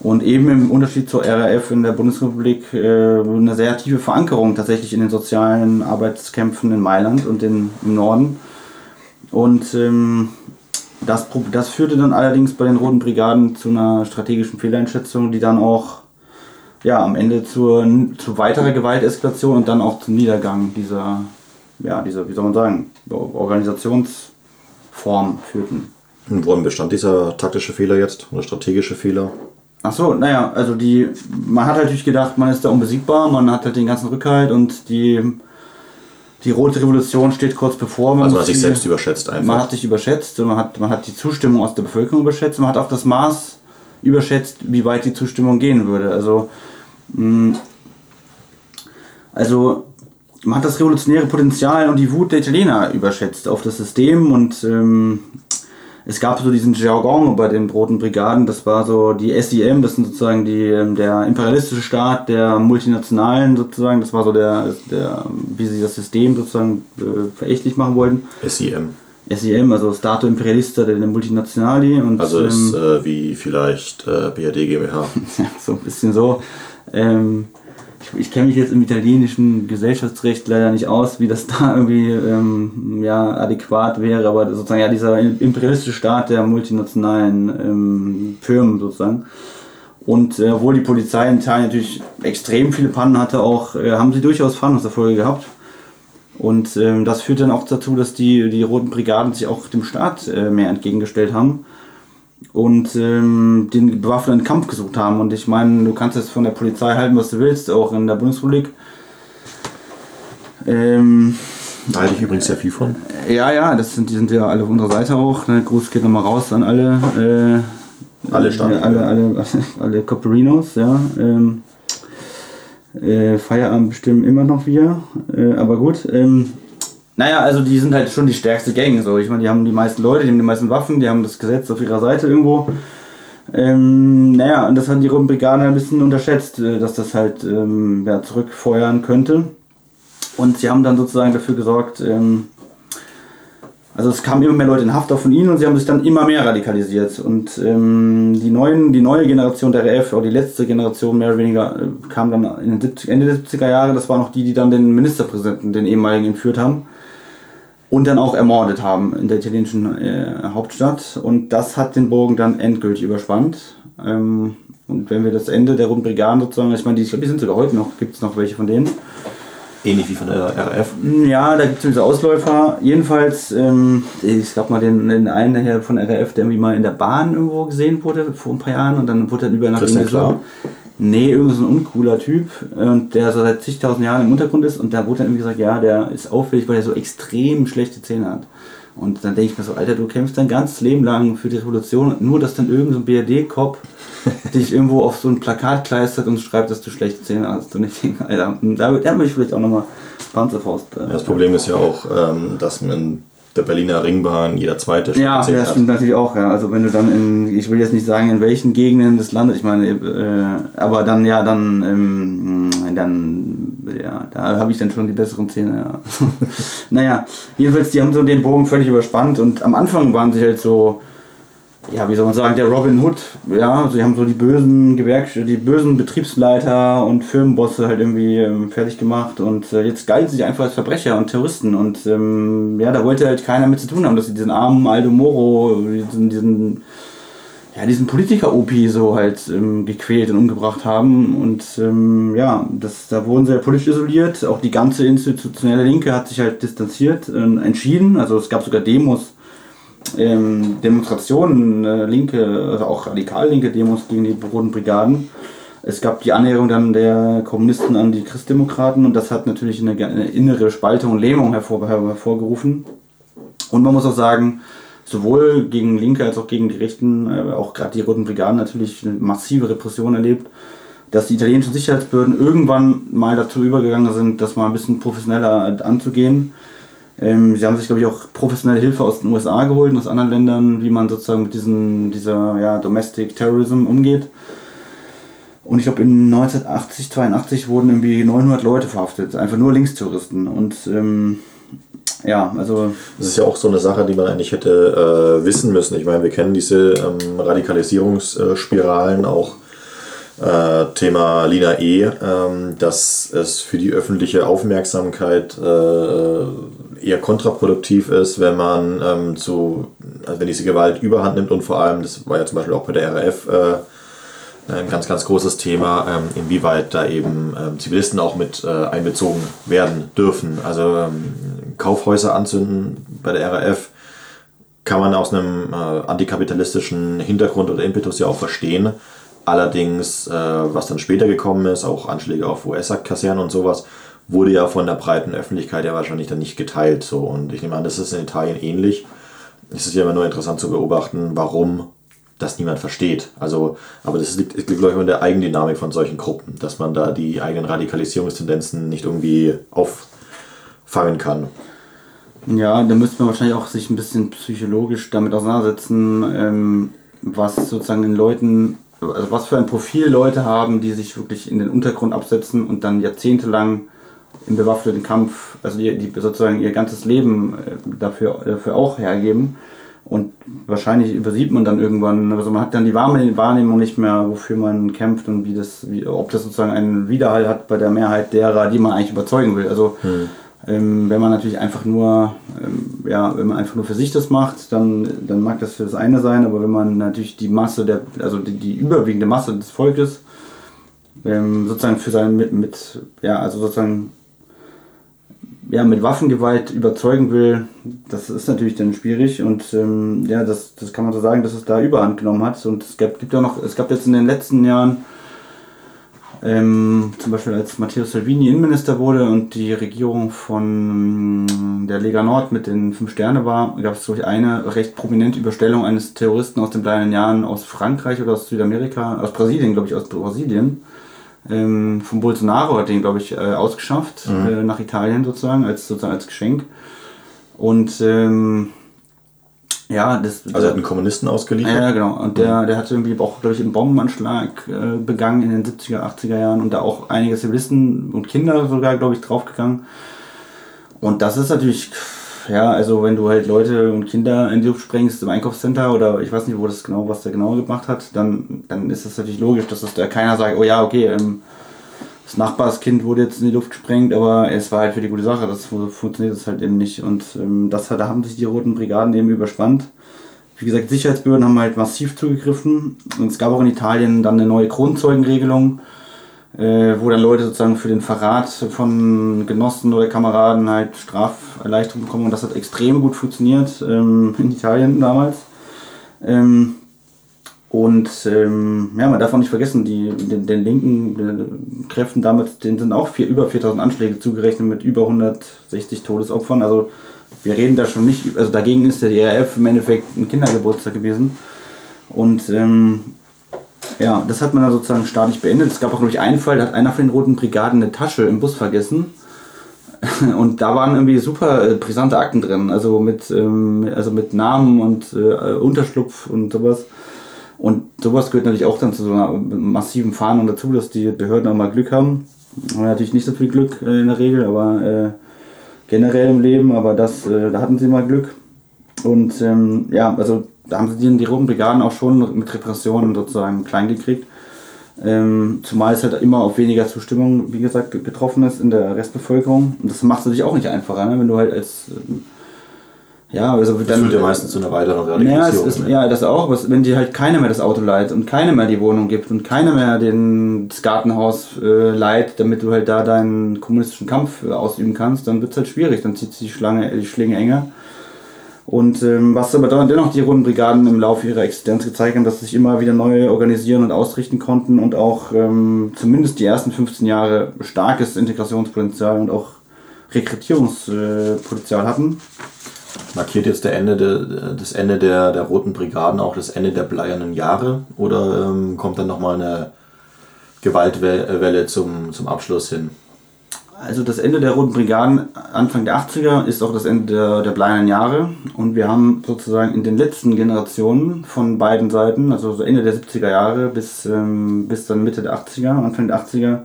Und eben im Unterschied zur R A F in der Bundesrepublik äh, eine sehr tiefe Verankerung tatsächlich in den sozialen Arbeitskämpfen in Mailand und in, im Norden. Und ähm, das, das führte dann allerdings bei den Roten Brigaden zu einer strategischen Fehleinschätzung, die dann auch ja, am Ende zur, zu weiterer Gewalteskalation und dann auch zum Niedergang dieser, ja, dieser, wie soll man sagen, Organisationsform führten. Und worin bestand dieser taktische Fehler jetzt oder strategische Fehler? Ach so, naja, also die, man hat natürlich gedacht, man ist da unbesiegbar, man hat halt den ganzen Rückhalt und die, die Rote Revolution steht kurz bevor. Man also man hat sich die, selbst überschätzt einfach. Man hat sich überschätzt, man hat, man hat die Zustimmung aus der Bevölkerung überschätzt, man hat auch das Maß überschätzt, wie weit die Zustimmung gehen würde. Also, mh, also man hat das revolutionäre Potenzial und die Wut der Italiener überschätzt auf das System und ähm, es gab so diesen Jargon bei den Roten Brigaden, das war so die S I M, das sind sozusagen die, der imperialistische Staat der Multinationalen sozusagen, das war so der, der wie sie das System sozusagen äh, verächtlich machen wollten. S I M. S I M, also Stato Imperialista dei Multinazionali. Und, also ist äh, wie vielleicht äh, B R D GmbH. Ja, so ein bisschen so. Ähm, ich ich kenne mich jetzt im italienischen Gesellschaftsrecht leider nicht aus, wie das da irgendwie ähm, ja, adäquat wäre, aber sozusagen ja dieser imperialistische Staat der multinationalen ähm, Firmen sozusagen. Und äh, obwohl die Polizei in Italien natürlich extrem viele Pannen hatte, auch äh, haben sie durchaus Fahndungserfolge gehabt. Und äh, das führt dann auch dazu, dass die, die Roten Brigaden sich auch dem Staat äh, mehr entgegengestellt haben und ähm, den bewaffneten Kampf gesucht haben. Und ich meine, du kannst jetzt von der Polizei halten, was du willst, auch in der Bundesrepublik. Ähm, da halte ich übrigens sehr viel von. Äh, ja, ja, das sind, die sind ja alle auf unserer Seite auch. Ne? Gruß geht nochmal raus an alle. Äh, Alle Staaten. Äh, alle, alle, alle Copperinos, ja. Ähm, äh, Feierabend bestimmen immer noch wir, äh, aber gut. Ähm, naja, also die sind halt schon die stärkste Gang. So. Ich meine, die haben die meisten Leute, die haben die meisten Waffen, die haben das Gesetz auf ihrer Seite irgendwo. Ähm, naja, und das haben die Roten Brigaden ein bisschen unterschätzt, äh, dass das halt ähm, ja, zurückfeuern könnte. Und sie haben dann sozusagen dafür gesorgt, ähm, also es kamen immer mehr Leute in Haft auch von ihnen und sie haben sich dann immer mehr radikalisiert. Und ähm, die, neuen, die neue Generation der R A F, oder die letzte Generation mehr oder weniger, kam dann in den siebziger, Ende der siebziger Jahre. Das waren noch die, die dann den Ministerpräsidenten, den ehemaligen, entführt haben und dann auch ermordet haben in der italienischen äh, Hauptstadt. Und das hat den Bogen dann endgültig überspannt. Ähm, und wenn wir das Ende der Roten Brigaden sozusagen, ich meine, die, ich glaube, die sind sogar heute noch, gibt es noch welche von denen. Ähnlich wie von der R A F? Ja, da gibt es diese Ausläufer. Jedenfalls, ähm, ich glaube mal den, den einen hier von R A F, der irgendwie mal in der Bahn irgendwo gesehen wurde, vor ein paar Jahren, und dann wurde er über Nacht klar. Nee, irgendein so ein uncooler Typ, und der so seit zigtausend Jahren im Untergrund ist, und da wurde dann irgendwie gesagt, ja, der ist auffällig, weil er so extrem schlechte Zähne hat. Und dann denke ich mir so, Alter, du kämpfst dein ganzes Leben lang für die Revolution, nur dass dann irgendein so ein B R D-Cop dich irgendwo auf so ein Plakat kleistert und schreibt, dass du schlechte Zähne hast. Und ich denke, Alter, da würde ich vielleicht auch nochmal Panzerfaust. Äh, das Problem ist ja auch, ähm, dass man der Berliner Ringbahn jeder zweite Zähne hat. Ja, das stimmt natürlich auch. Ja. Also wenn du dann in, ich will jetzt nicht sagen, in welchen Gegenden des Landes, ich meine, äh, aber dann, ja, dann, ähm, dann ja, da habe ich dann schon die besseren Zähne, ja. Naja, jedenfalls, die haben so den Bogen völlig überspannt und am Anfang waren sie halt so, ja, wie soll man sagen, der Robin Hood, ja, sie haben so die bösen Gewerkschaften, die bösen Betriebsleiter und Firmenbosse halt irgendwie ähm, fertig gemacht und äh, jetzt galten sie einfach als Verbrecher und Terroristen und ähm, ja, da wollte halt keiner mit zu tun haben, dass sie diesen armen Aldo Moro, diesen, diesen ja, diesen Politiker-Opi so halt ähm, gequält und umgebracht haben und ähm, ja, das, da wurden sie ja politisch isoliert, auch die ganze institutionelle Linke hat sich halt distanziert, äh, entschieden, also es gab sogar Demos, Ähm, Demonstrationen, äh, linke, also auch radikal-linke Demos gegen die Roten Brigaden. Es gab die Annäherung dann der Kommunisten an die Christdemokraten und das hat natürlich eine, eine innere Spaltung und Lähmung hervor, hervorgerufen. Und man muss auch sagen, sowohl gegen Linke als auch gegen die Rechten, äh, auch gerade die Roten Brigaden natürlich eine massive Repression erlebt, dass die italienischen Sicherheitsbehörden irgendwann mal dazu übergegangen sind, das mal ein bisschen professioneller anzugehen. Ähm, sie haben sich, glaube ich, auch professionelle Hilfe aus den U S A geholt und aus anderen Ländern, wie man sozusagen mit diesem, dieser ja, Domestic Terrorism umgeht. Und ich glaube, in neunzehnhundertachtzig, zweiundachtzig wurden irgendwie neunhundert Leute verhaftet, einfach nur Linksterroristen. Und ähm, ja, also... Das ist ja auch so eine Sache, die man eigentlich hätte äh, wissen müssen. Ich meine, wir kennen diese ähm, Radikalisierungsspiralen auch. Äh, Thema Lina E., ähm, dass es für die öffentliche Aufmerksamkeit äh, eher kontraproduktiv ist, wenn man ähm, zu, also wenn diese Gewalt überhand nimmt und vor allem, das war ja zum Beispiel auch bei der R A F äh, ein ganz, ganz großes Thema, ähm, inwieweit da eben ähm, Zivilisten auch mit äh, einbezogen werden dürfen. Also ähm, Kaufhäuser anzünden bei der R A F kann man aus einem äh, antikapitalistischen Hintergrund oder Impetus ja auch verstehen. Allerdings, äh, was dann später gekommen ist, auch Anschläge auf U S-Kasernen und sowas, wurde ja von der breiten Öffentlichkeit ja wahrscheinlich dann nicht geteilt. So. Und ich nehme an, das ist in Italien ähnlich. Es ist ja immer nur interessant zu beobachten, warum das niemand versteht. Also, aber das liegt, liegt glaube ich, an der Eigendynamik von solchen Gruppen, dass man da die eigenen Radikalisierungstendenzen nicht irgendwie auffangen kann. Ja, da müsste man wahrscheinlich auch sich ein bisschen psychologisch damit auseinandersetzen, ähm, was sozusagen den Leuten... Also was für ein Profil Leute haben, die sich wirklich in den Untergrund absetzen und dann jahrzehntelang im bewaffneten Kampf, also die, die sozusagen ihr ganzes Leben dafür, dafür auch hergeben. Und wahrscheinlich übersieht man dann irgendwann, also man hat dann die warme Wahrnehmung nicht mehr, wofür man kämpft und wie das, wie, ob das sozusagen einen Widerhall hat bei der Mehrheit derer, die man eigentlich überzeugen will. Also hm. Ähm, wenn man natürlich einfach nur, ähm, ja, wenn man einfach nur für sich das macht, dann, dann mag das für das eine sein, aber wenn man natürlich die Masse, der, also die, die überwiegende Masse des Volkes, ähm, sozusagen für sein, mit, mit, ja, also sozusagen, ja, mit Waffengewalt überzeugen will, das ist natürlich dann schwierig und ähm, ja, das, das kann man so sagen, dass es da Überhand genommen hat und es gab, gibt ja noch, es gab jetzt in den letzten Jahren, Ähm, zum Beispiel als Matteo Salvini Innenminister wurde und die Regierung von der Lega Nord mit den fünf Sterne war, gab es durch eine recht prominente Überstellung eines Terroristen aus den Bleierne Jahren aus Frankreich oder aus Südamerika, aus Brasilien, glaube ich, aus Brasilien. Ähm, von Bolsonaro hat den, glaube ich, äh, ausgeschafft, mhm. äh, nach Italien sozusagen, als, sozusagen als Geschenk. Und ähm, ja, das, also er hat einen Kommunisten ausgeliefert? Ja, genau. Und der, der hat irgendwie auch, glaube ich, einen Bombenanschlag äh, begangen in den siebziger, achtziger Jahren und da auch einige Zivilisten und Kinder sogar, glaube ich, draufgegangen. Und das ist natürlich, ja, also wenn du halt Leute und Kinder in die Luft sprengst im Einkaufscenter oder ich weiß nicht, wo das genau, was der genau gemacht hat, dann, dann ist das natürlich logisch, dass das da keiner sagt, oh ja, okay, ähm, das Nachbarskind wurde jetzt in die Luft gesprengt, aber es war halt für die gute Sache, das funktioniert das halt eben nicht. Und ähm, das da haben sich die Roten Brigaden eben überspannt. Wie gesagt, Sicherheitsbehörden haben halt massiv zugegriffen. Und es gab auch in Italien dann eine neue Kronzeugenregelung, äh, wo dann Leute sozusagen für den Verrat von Genossen oder Kameraden halt Straferleichterung bekommen. Und das hat extrem gut funktioniert ähm, in Italien damals. Ähm, Und ähm, ja, man darf auch nicht vergessen, die, den, den linken den Kräften damals, denen sind auch vier, über viertausend Anschläge zugerechnet mit über hundertsechzig Todesopfern. Also wir reden da schon nicht, also dagegen ist der D R F im Endeffekt ein Kindergeburtstag gewesen. Und ähm, ja, das hat man dann sozusagen staatlich beendet. Es gab auch, glaube ich, einen Fall, da hat einer von den Roten Brigaden eine Tasche im Bus vergessen. Und da waren irgendwie super äh, brisante Akten drin, also mit, ähm, also mit Namen und äh, Unterschlupf und sowas. Und sowas gehört natürlich auch dann zu so einer massiven Fahndung dazu, dass die Behörden auch mal Glück haben. Haben natürlich nicht so viel Glück äh, in der Regel, aber äh, generell im Leben, aber das, äh, da hatten sie mal Glück. Und ähm, ja, also da haben sie die, die Roten Brigaden auch schon mit Repressionen sozusagen klein gekriegt. Ähm, zumal es halt immer auf weniger Zustimmung, wie gesagt, getroffen ist in der Restbevölkerung. Und das macht es natürlich auch nicht einfacher, ne? Wenn du halt als... Ähm, Ja, also dann, das führt ja meistens zu einer weiteren Radikalisierung. Ja, ist, ja, das auch. Aber wenn dir halt keiner mehr das Auto leiht und keiner mehr die Wohnung gibt und keiner mehr den, das Gartenhaus äh, leiht, damit du halt da deinen kommunistischen Kampf äh, ausüben kannst, dann wird es halt schwierig. Dann zieht sich die Schlange, die Schlinge enger. Und ähm, was aber dennoch die Roten Brigaden im Laufe ihrer Existenz gezeigt haben, dass sie sich immer wieder neu organisieren und ausrichten konnten und auch ähm, zumindest die ersten fünfzehn Jahre starkes Integrationspotenzial und auch Rekrutierungspotenzial hatten. Markiert jetzt der Ende de, das Ende der, der Roten Brigaden auch das Ende der Bleiernen Jahre oder ähm, kommt dann nochmal eine Gewaltwelle zum, zum Abschluss hin? Also das Ende der Roten Brigaden Anfang der achtziger ist auch das Ende der, der Bleiernen Jahre und wir haben sozusagen in den letzten Generationen von beiden Seiten, also so Ende der siebziger Jahre bis, ähm, bis dann Mitte der achtziger, Anfang der achtziger,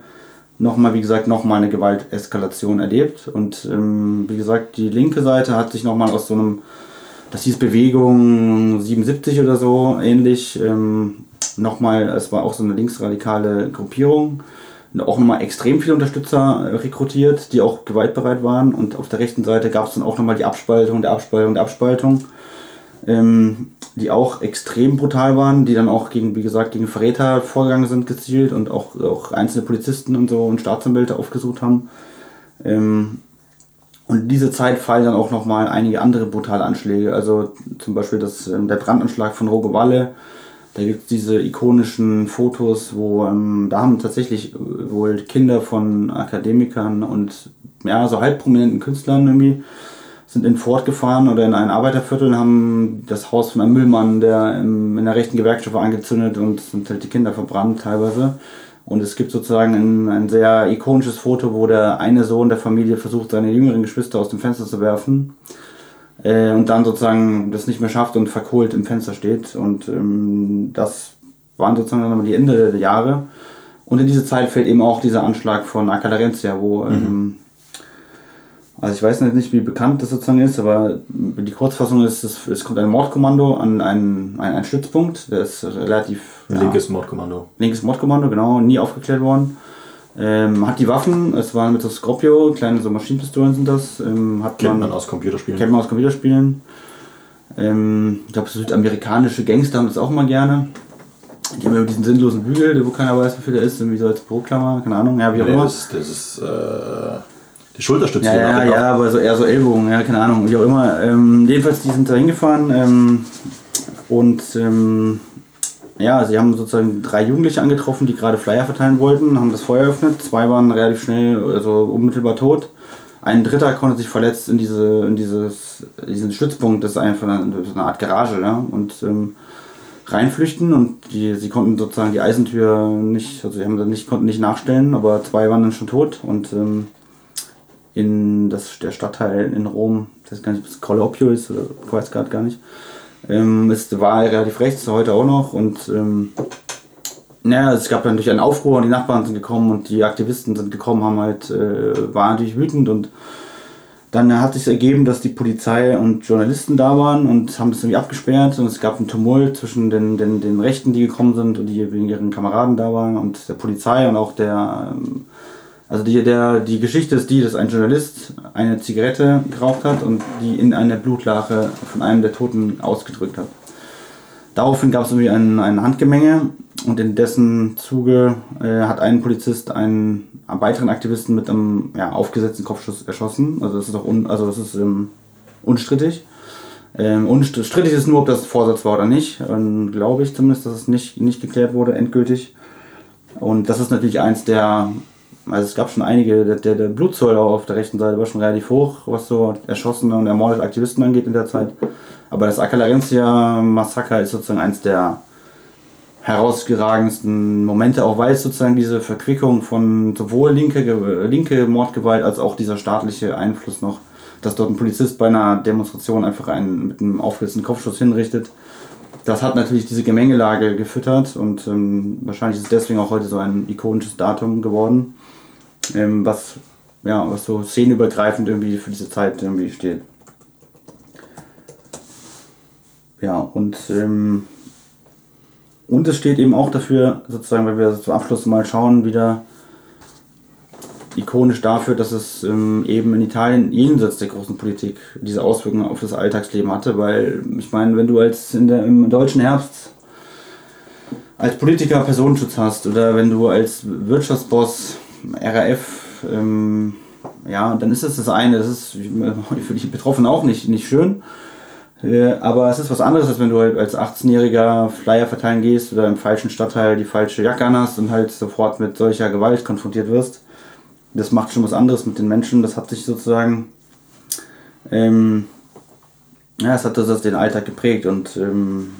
nochmal, wie gesagt, nochmal eine Gewalteskalation erlebt. Und ähm, wie gesagt, die linke Seite hat sich nochmal aus so einem, das hieß Bewegung siebenundsiebzig oder so ähnlich, ähm, nochmal, es war auch so eine linksradikale Gruppierung, auch nochmal extrem viele Unterstützer rekrutiert, die auch gewaltbereit waren. Und auf der rechten Seite gab es dann auch nochmal die Abspaltung, der Abspaltung, der Abspaltung, ähm, die auch extrem brutal waren, die dann auch gegen, wie gesagt, gegen Verräter vorgegangen sind gezielt und auch, auch einzelne Polizisten und so und Staatsanwälte aufgesucht haben. Ähm, und diese Zeit fallen dann auch nochmal einige andere brutale Anschläge, also zum Beispiel das, ähm, der Brandanschlag von Roggio Valle, da gibt es diese ikonischen Fotos, wo, ähm, da haben tatsächlich wohl Kinder von Akademikern und, ja, so halbprominenten Künstlern irgendwie, sind in Ford gefahren oder in ein Arbeiterviertel und haben das Haus von einem Müllmann, der in der rechten Gewerkschaft war, angezündet und sind halt die Kinder verbrannt teilweise. Und es gibt sozusagen ein, ein sehr ikonisches Foto, wo der eine Sohn der Familie versucht, seine jüngeren Geschwister aus dem Fenster zu werfen äh, und dann sozusagen das nicht mehr schafft und verkohlt im Fenster steht. Und ähm, das waren sozusagen dann die Ende der Jahre. Und in diese Zeit fällt eben auch dieser Anschlag von Acca Larentia, wo... Mhm. Ähm, Also ich weiß nicht, wie bekannt das sozusagen ist, aber die Kurzfassung ist, es, es kommt ein Mordkommando an einen, einen Stützpunkt, der ist relativ... Ein ja, linkes Mordkommando. Linkes Mordkommando, genau, nie aufgeklärt worden. Ähm, hat die Waffen, es waren mit so Scorpio, kleine so Maschinenpistolen sind das. Ähm, hat kennt man, man aus Computerspielen. Kennt man aus Computerspielen. Ähm, ich glaube, südamerikanische Gangster haben das auch immer gerne. Die haben diesen sinnlosen Hügel, wo keiner weiß, wofür der ist, irgendwie so als Büroklammer, keine Ahnung, ja, wie auch nee, immer. Das, das ist äh, die Schulterstütze. Ja, ja, ja, aber so eher so Ellbogen, ja, keine Ahnung, wie auch immer. Ähm, jedenfalls, die sind da hingefahren ähm, und ähm, ja, sie haben sozusagen drei Jugendliche angetroffen, die gerade Flyer verteilen wollten, haben das Feuer eröffnet, zwei waren relativ schnell, also unmittelbar tot. Ein dritter konnte sich verletzt in, diese, in dieses, diesen Stützpunkt, das ist einfach eine, eine Art Garage, ja, und ähm, reinflüchten und die, sie konnten sozusagen die Eisentür nicht, also sie haben dann nicht, konnten nicht nachstellen, aber zwei waren dann schon tot und ähm, in das, der Stadtteil in Rom, ich weiß gar nicht, ob es Colopio ist, oder ich weiß gerade gar nicht, ähm, es war relativ rechts, heute auch noch und ähm, naja, es gab dann natürlich einen Aufruhr und die Nachbarn sind gekommen und die Aktivisten sind gekommen, haben halt, äh, waren natürlich wütend und dann hat sich ergeben, dass die Polizei und Journalisten da waren und haben das irgendwie abgesperrt und es gab einen Tumult zwischen den, den, den Rechten, die gekommen sind und die wegen ihren Kameraden da waren und der Polizei und auch der, also die, der, die Geschichte ist die, dass ein Journalist eine Zigarette geraucht hat und die in eine Blutlache von einem der Toten ausgedrückt hat. Daraufhin gab es irgendwie ein, ein Handgemenge und in dessen Zuge äh, hat ein Polizist einen weiteren Aktivisten mit einem ja, aufgesetzten Kopfschuss erschossen. Also das ist, auch un, also das ist um, unstrittig. Ähm, unstrittig ist nur, ob das Vorsatz war oder nicht. Ähm, Glaube ich zumindest, dass es nicht, nicht geklärt wurde, endgültig. Und das ist natürlich eins der, also es gab schon einige, der, der Blutzoll auf der rechten Seite war schon relativ hoch, was so erschossene und ermordete Aktivisten angeht in der Zeit. Aber das Acca Larentia Massaker ist sozusagen eines der herausgeragendsten Momente, auch weil es sozusagen diese Verquickung von sowohl linke, linke Mordgewalt als auch dieser staatliche Einfluss noch, dass dort ein Polizist bei einer Demonstration einfach einen mit einem aufgesetzten Kopfschuss hinrichtet. Das hat natürlich diese Gemengelage gefüttert und ähm, wahrscheinlich ist es deswegen auch heute so ein ikonisches Datum geworden, ähm, was, ja, was so szenenübergreifend irgendwie für diese Zeit irgendwie steht. Ja, und, ähm, und es steht eben auch dafür, sozusagen, wenn wir zum Abschluss mal schauen, wieder ikonisch dafür, dass es ähm, eben in Italien jenseits der großen Politik diese Auswirkungen auf das Alltagsleben hatte, weil ich meine, wenn du als in der, im deutschen Herbst als Politiker Personenschutz hast oder wenn du als Wirtschaftsboss R A F, ähm, ja, dann ist das das eine, das ist für die Betroffenen auch nicht, nicht schön. Aber es ist was anderes, als wenn du halt als achtzehnjähriger Flyer verteilen gehst oder im falschen Stadtteil die falsche Jacke an hast und halt sofort mit solcher Gewalt konfrontiert wirst. Das macht schon was anderes mit den Menschen. Das hat sich sozusagen, ähm, ja, es hat das den Alltag geprägt. Und ähm,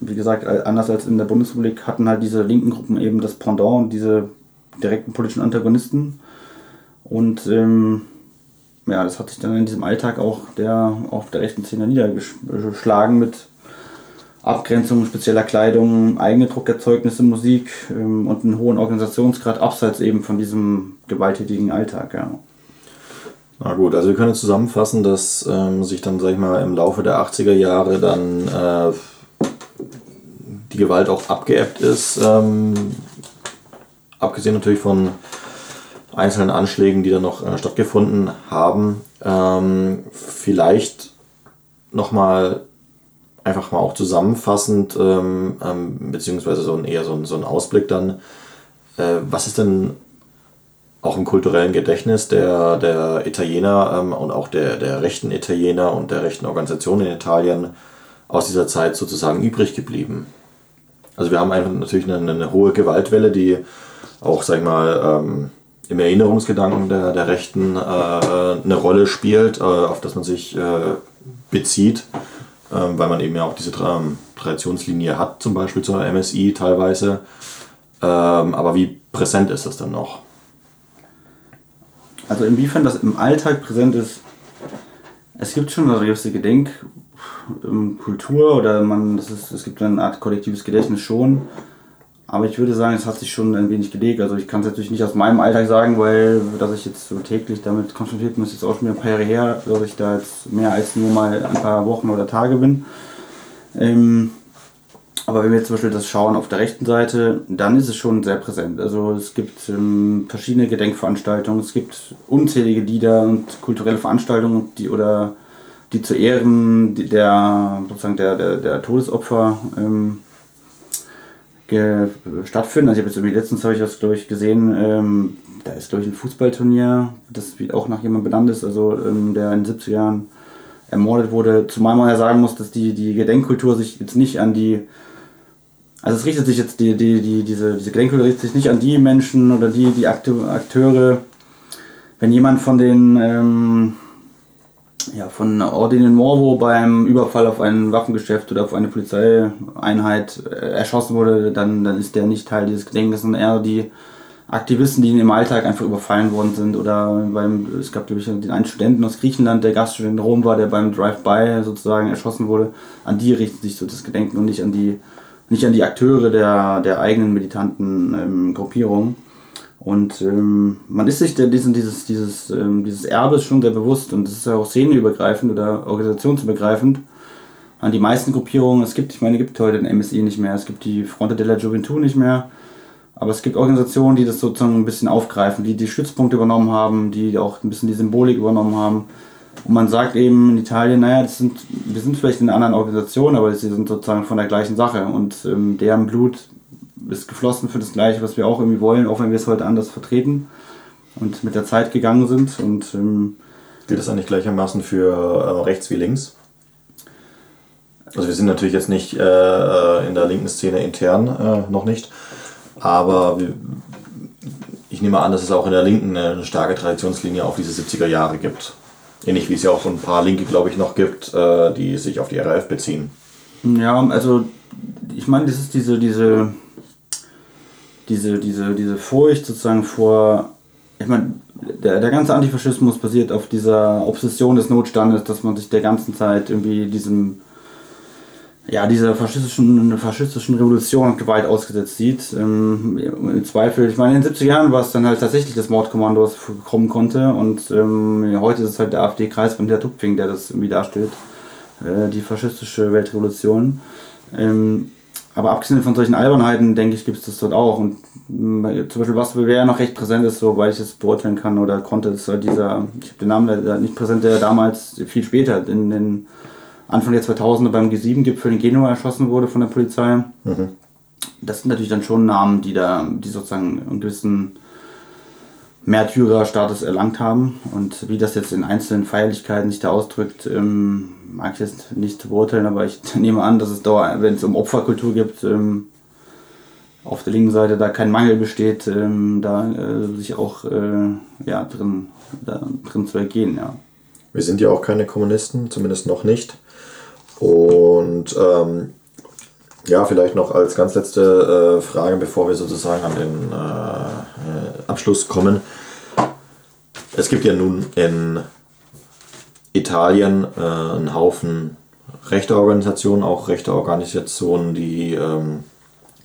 wie gesagt, anders als in der Bundesrepublik hatten halt diese linken Gruppen eben das Pendant und diese direkten politischen Antagonisten. Und ähm, ja, das hat sich dann in diesem Alltag auch der, auf der rechten Szene niedergeschlagen mit Abgrenzung spezieller Kleidung, Eigendruckerzeugnisse, Musik ähm, und einen hohen Organisationsgrad abseits eben von diesem gewalttätigen Alltag. Ja. Na gut, also wir können zusammenfassen, dass ähm, sich dann, sag ich mal, im Laufe der achtziger Jahre dann äh, die Gewalt auch abgeebbt ist, ähm, abgesehen natürlich von einzelnen Anschlägen, die dann noch äh, stattgefunden haben, ähm, vielleicht nochmal einfach mal auch zusammenfassend, ähm, ähm, beziehungsweise so ein, eher so ein, so ein Ausblick dann, äh, was ist denn auch im kulturellen Gedächtnis der, der Italiener ähm, und auch der, der rechten Italiener und der rechten Organisationen in Italien aus dieser Zeit sozusagen übrig geblieben? Also wir haben einfach natürlich eine, eine hohe Gewaltwelle, die auch, sag ich mal, ähm, im Erinnerungsgedanken der, der Rechten äh, eine Rolle spielt, äh, auf das man sich äh, bezieht, äh, weil man eben ja auch diese Tra- Traditionslinie hat, zum Beispiel zur M S I teilweise. Ähm, aber wie präsent ist das dann noch? Also inwiefern das im Alltag präsent ist, es gibt schon eine gewisse Gedenkkultur oder man, das ist, es gibt eine Art kollektives Gedächtnis schon. Aber ich würde sagen, es hat sich schon ein wenig gelegt. Also ich kann es natürlich nicht aus meinem Alltag sagen, weil, dass ich jetzt so täglich damit konfrontiert bin, ist jetzt auch schon wieder ein paar Jahre her, dass ich da jetzt mehr als nur mal ein paar Wochen oder Tage bin. Ähm, Aber wenn wir jetzt zum Beispiel das schauen auf der rechten Seite, dann ist es schon sehr präsent. Also es gibt ähm, verschiedene Gedenkveranstaltungen, es gibt unzählige Lieder und kulturelle Veranstaltungen, die oder die zu Ehren der, sozusagen der, der, der Todesopfer ähm, ge- stattfinden. Also ich habe jetzt irgendwie letztens habe ich das, glaube ich, gesehen, ähm, da ist, glaube ich, ein Fußballturnier, das auch nach jemandem benannt ist, also ähm, der in den siebziger Jahren ermordet wurde. Zumal man ja sagen muss, dass die, die Gedenkkultur sich jetzt nicht an die Also es richtet sich jetzt, die, die, die, diese, diese Gedenkkultur richtet sich nicht an die Menschen oder die, die Akteure, wenn jemand von den, ähm, ja, von Ordine Nuovo beim Überfall auf ein Waffengeschäft oder auf eine Polizeieinheit erschossen wurde, dann, dann ist der nicht Teil dieses Gedenkens, sondern eher die Aktivisten, die im Alltag einfach überfallen worden sind. Oder beim, es gab, glaube ich, den einen Studenten aus Griechenland, der Gaststudent in Rom war, der beim Drive-By sozusagen erschossen wurde. An die richtet sich so das Gedenken und nicht an die nicht an die Akteure der, der eigenen militanten ähm, Gruppierung. Und ähm, man ist sich der, diesen, dieses, dieses, ähm, dieses Erbes schon sehr bewusst, und das ist ja auch szeneübergreifend oder organisationsübergreifend an die meisten Gruppierungen. Es gibt, ich meine, es gibt heute den M S I nicht mehr, es gibt die Fronte della Gioventù nicht mehr, aber es gibt Organisationen, die das sozusagen ein bisschen aufgreifen, die die Stützpunkte übernommen haben, die auch ein bisschen die Symbolik übernommen haben. Und man sagt eben in Italien, naja, das sind, wir sind vielleicht in einer anderen Organisation, aber sie sind sozusagen von der gleichen Sache. Und ähm, deren Blut ist geflossen für das Gleiche, was wir auch irgendwie wollen, auch wenn wir es heute anders vertreten und mit der Zeit gegangen sind. Und, ähm, gilt das eigentlich gleichermaßen für äh, rechts wie links? Also wir sind natürlich jetzt nicht äh, in der linken Szene intern, äh, noch nicht, aber wir, ich nehme an, dass es auch in der Linken eine starke Traditionslinie auf diese siebziger Jahre gibt. Ähnlich wie es ja auch so ein paar Linke, glaube ich, noch gibt, die sich auf die R A F beziehen. Ja, also ich meine, das ist diese, diese, diese, diese, diese Furcht sozusagen vor, ich meine, der, der ganze Antifaschismus basiert auf dieser Obsession des Notstandes, dass man sich der ganzen Zeit irgendwie diesem, ja, dieser faschistischen, faschistischen Revolution und Gewalt ausgesetzt sieht. Ähm, Im Zweifel, ich meine, in den siebziger Jahren war es dann halt tatsächlich das Mordkommando, das kommen konnte, und ähm, heute ist es halt der AfD-Kreisband der Tupfing, der das irgendwie darstellt, äh, die faschistische Weltrevolution. Ähm, aber abgesehen von solchen Albernheiten, denke ich, gibt es das dort auch. Und äh, zum Beispiel, was wer noch recht präsent ist, soweit ich es beurteilen kann oder konnte, ist halt dieser, ich habe den Namen leider nicht präsent, der damals viel später in den Anfang der zweitausender beim G sieben Gipfel in Genua erschossen wurde von der Polizei. Mhm. Das sind natürlich dann schon Namen, die da, die sozusagen einen gewissen Märtyrerstatus erlangt haben. Und wie das jetzt in einzelnen Feierlichkeiten sich da ausdrückt, ähm, mag ich jetzt nicht zu beurteilen, aber ich nehme an, dass es da, wenn es um Opferkultur gibt, ähm, auf der linken Seite da kein Mangel besteht, ähm, da äh, sich auch äh, ja, drin, da, drin zu ergehen. Ja. Wir sind ja auch keine Kommunisten, zumindest noch nicht. Und ähm, ja, vielleicht noch als ganz letzte äh, Frage, bevor wir sozusagen an den äh, Abschluss kommen. Es gibt ja nun in Italien äh, einen Haufen rechter Organisationen, auch rechte Organisationen, die, ähm,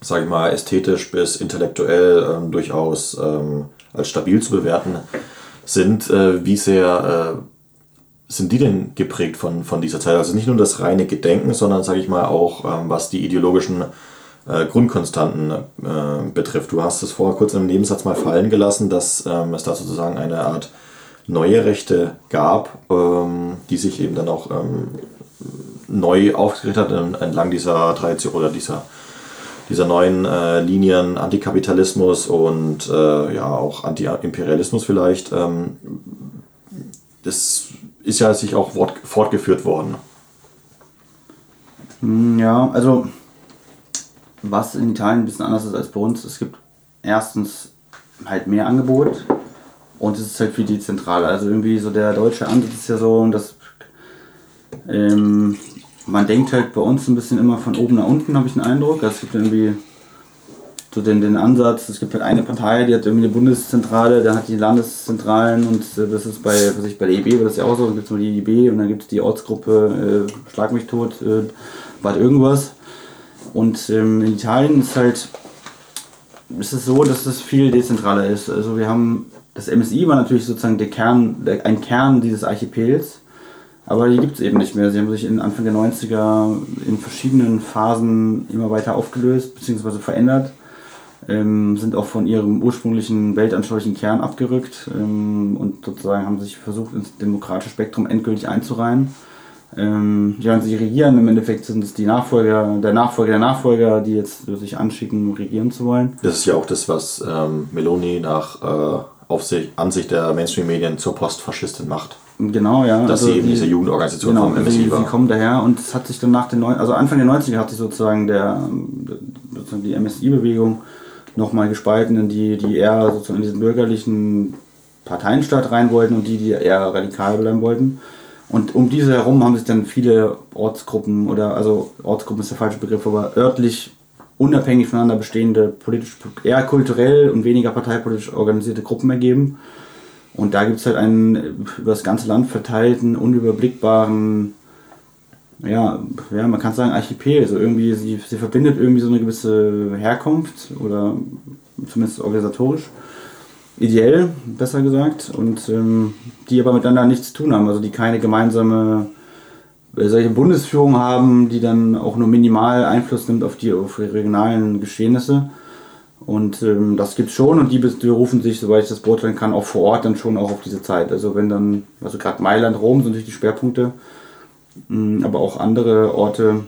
sage ich mal, ästhetisch bis intellektuell ähm, durchaus ähm, als stabil zu bewerten sind. Äh, wie sehr äh, sind die denn geprägt von, von dieser Zeit? Also nicht nur das reine Gedenken, sondern, sage ich mal, auch ähm, was die ideologischen äh, Grundkonstanten äh, betrifft. Du hast es vorher kurz im Nebensatz mal fallen gelassen, dass ähm, es da sozusagen eine Art neue Rechte gab, ähm, die sich eben dann auch ähm, neu aufgerichtet hat entlang dieser Tradition oder dieser, dieser neuen äh, Linien Antikapitalismus und äh, ja auch Antiimperialismus vielleicht. Ähm, das ist ja sich auch fortgeführt worden. Ja, also was in Italien ein bisschen anders ist als bei uns, es gibt erstens halt mehr Angebot und es ist halt viel dezentraler. Also irgendwie so der deutsche Ansatz ist ja so, dass ähm, man denkt halt bei uns ein bisschen immer von oben nach unten, habe ich den Eindruck. Also es gibt irgendwie so den, den Ansatz, es gibt halt eine Partei, die hat irgendwie eine Bundeszentrale, dann hat die Landeszentralen und das ist bei, was ich, bei der I B war das ja auch so, dann gibt es nur die I B und dann gibt es die Ortsgruppe äh, Schlag mich tot, äh, war irgendwas. Und ähm, in Italien ist halt, ist es so, dass das viel dezentraler ist. Also wir haben, das M S I war natürlich sozusagen der Kern, der, ein Kern dieses Archipels, Aber die gibt es eben nicht mehr. Sie haben sich in Anfang der neunziger in verschiedenen Phasen immer weiter aufgelöst bzw. verändert, ähm, sind auch von ihrem ursprünglichen weltanschaulichen Kern abgerückt ähm, und sozusagen haben sich versucht, ins demokratische Spektrum endgültig einzureihen. Ähm, ja, und sie regieren im Endeffekt, sind es die Nachfolger, der Nachfolger der Nachfolger, die jetzt sich anschicken, regieren zu wollen. Das ist ja auch das, was ähm, Meloni nach äh, Aufsicht, Ansicht der Mainstream-Medien zur Postfaschistin macht. Genau, ja. Dass also sie eben die, diese Jugendorganisation genau, vom M S I war. Sie kommen daher und es hat sich dann nach den neunziger, also Anfang der neunziger hat sich sozusagen der sozusagen die M S I-Bewegung nochmal gespalten in die, die eher sozusagen in diesen bürgerlichen Parteienstaat rein wollten und die, die eher radikal bleiben wollten. Und um diese herum haben sich dann viele Ortsgruppen oder, also Ortsgruppen ist der falsche Begriff, aber örtlich unabhängig voneinander bestehende politisch, eher kulturell und weniger parteipolitisch organisierte Gruppen ergeben. Und da gibt es halt einen über das ganze Land verteilten, unüberblickbaren, ja, ja man kann sagen Archipel. Also irgendwie, sie, sie verbindet irgendwie so eine gewisse Herkunft oder zumindest organisatorisch, ideell, besser gesagt, und ähm, die aber miteinander nichts zu tun haben, also die keine gemeinsame äh, solche Bundesführung haben, die dann auch nur minimal Einfluss nimmt auf die, auf die regionalen Geschehnisse. Und ähm, das gibt's schon und die, die rufen sich, soweit ich das beurteilen kann, auch vor Ort dann schon auch auf diese Zeit. Also wenn dann, also gerade Mailand, Rom sind natürlich die Schwerpunkte, mh, aber auch andere Orte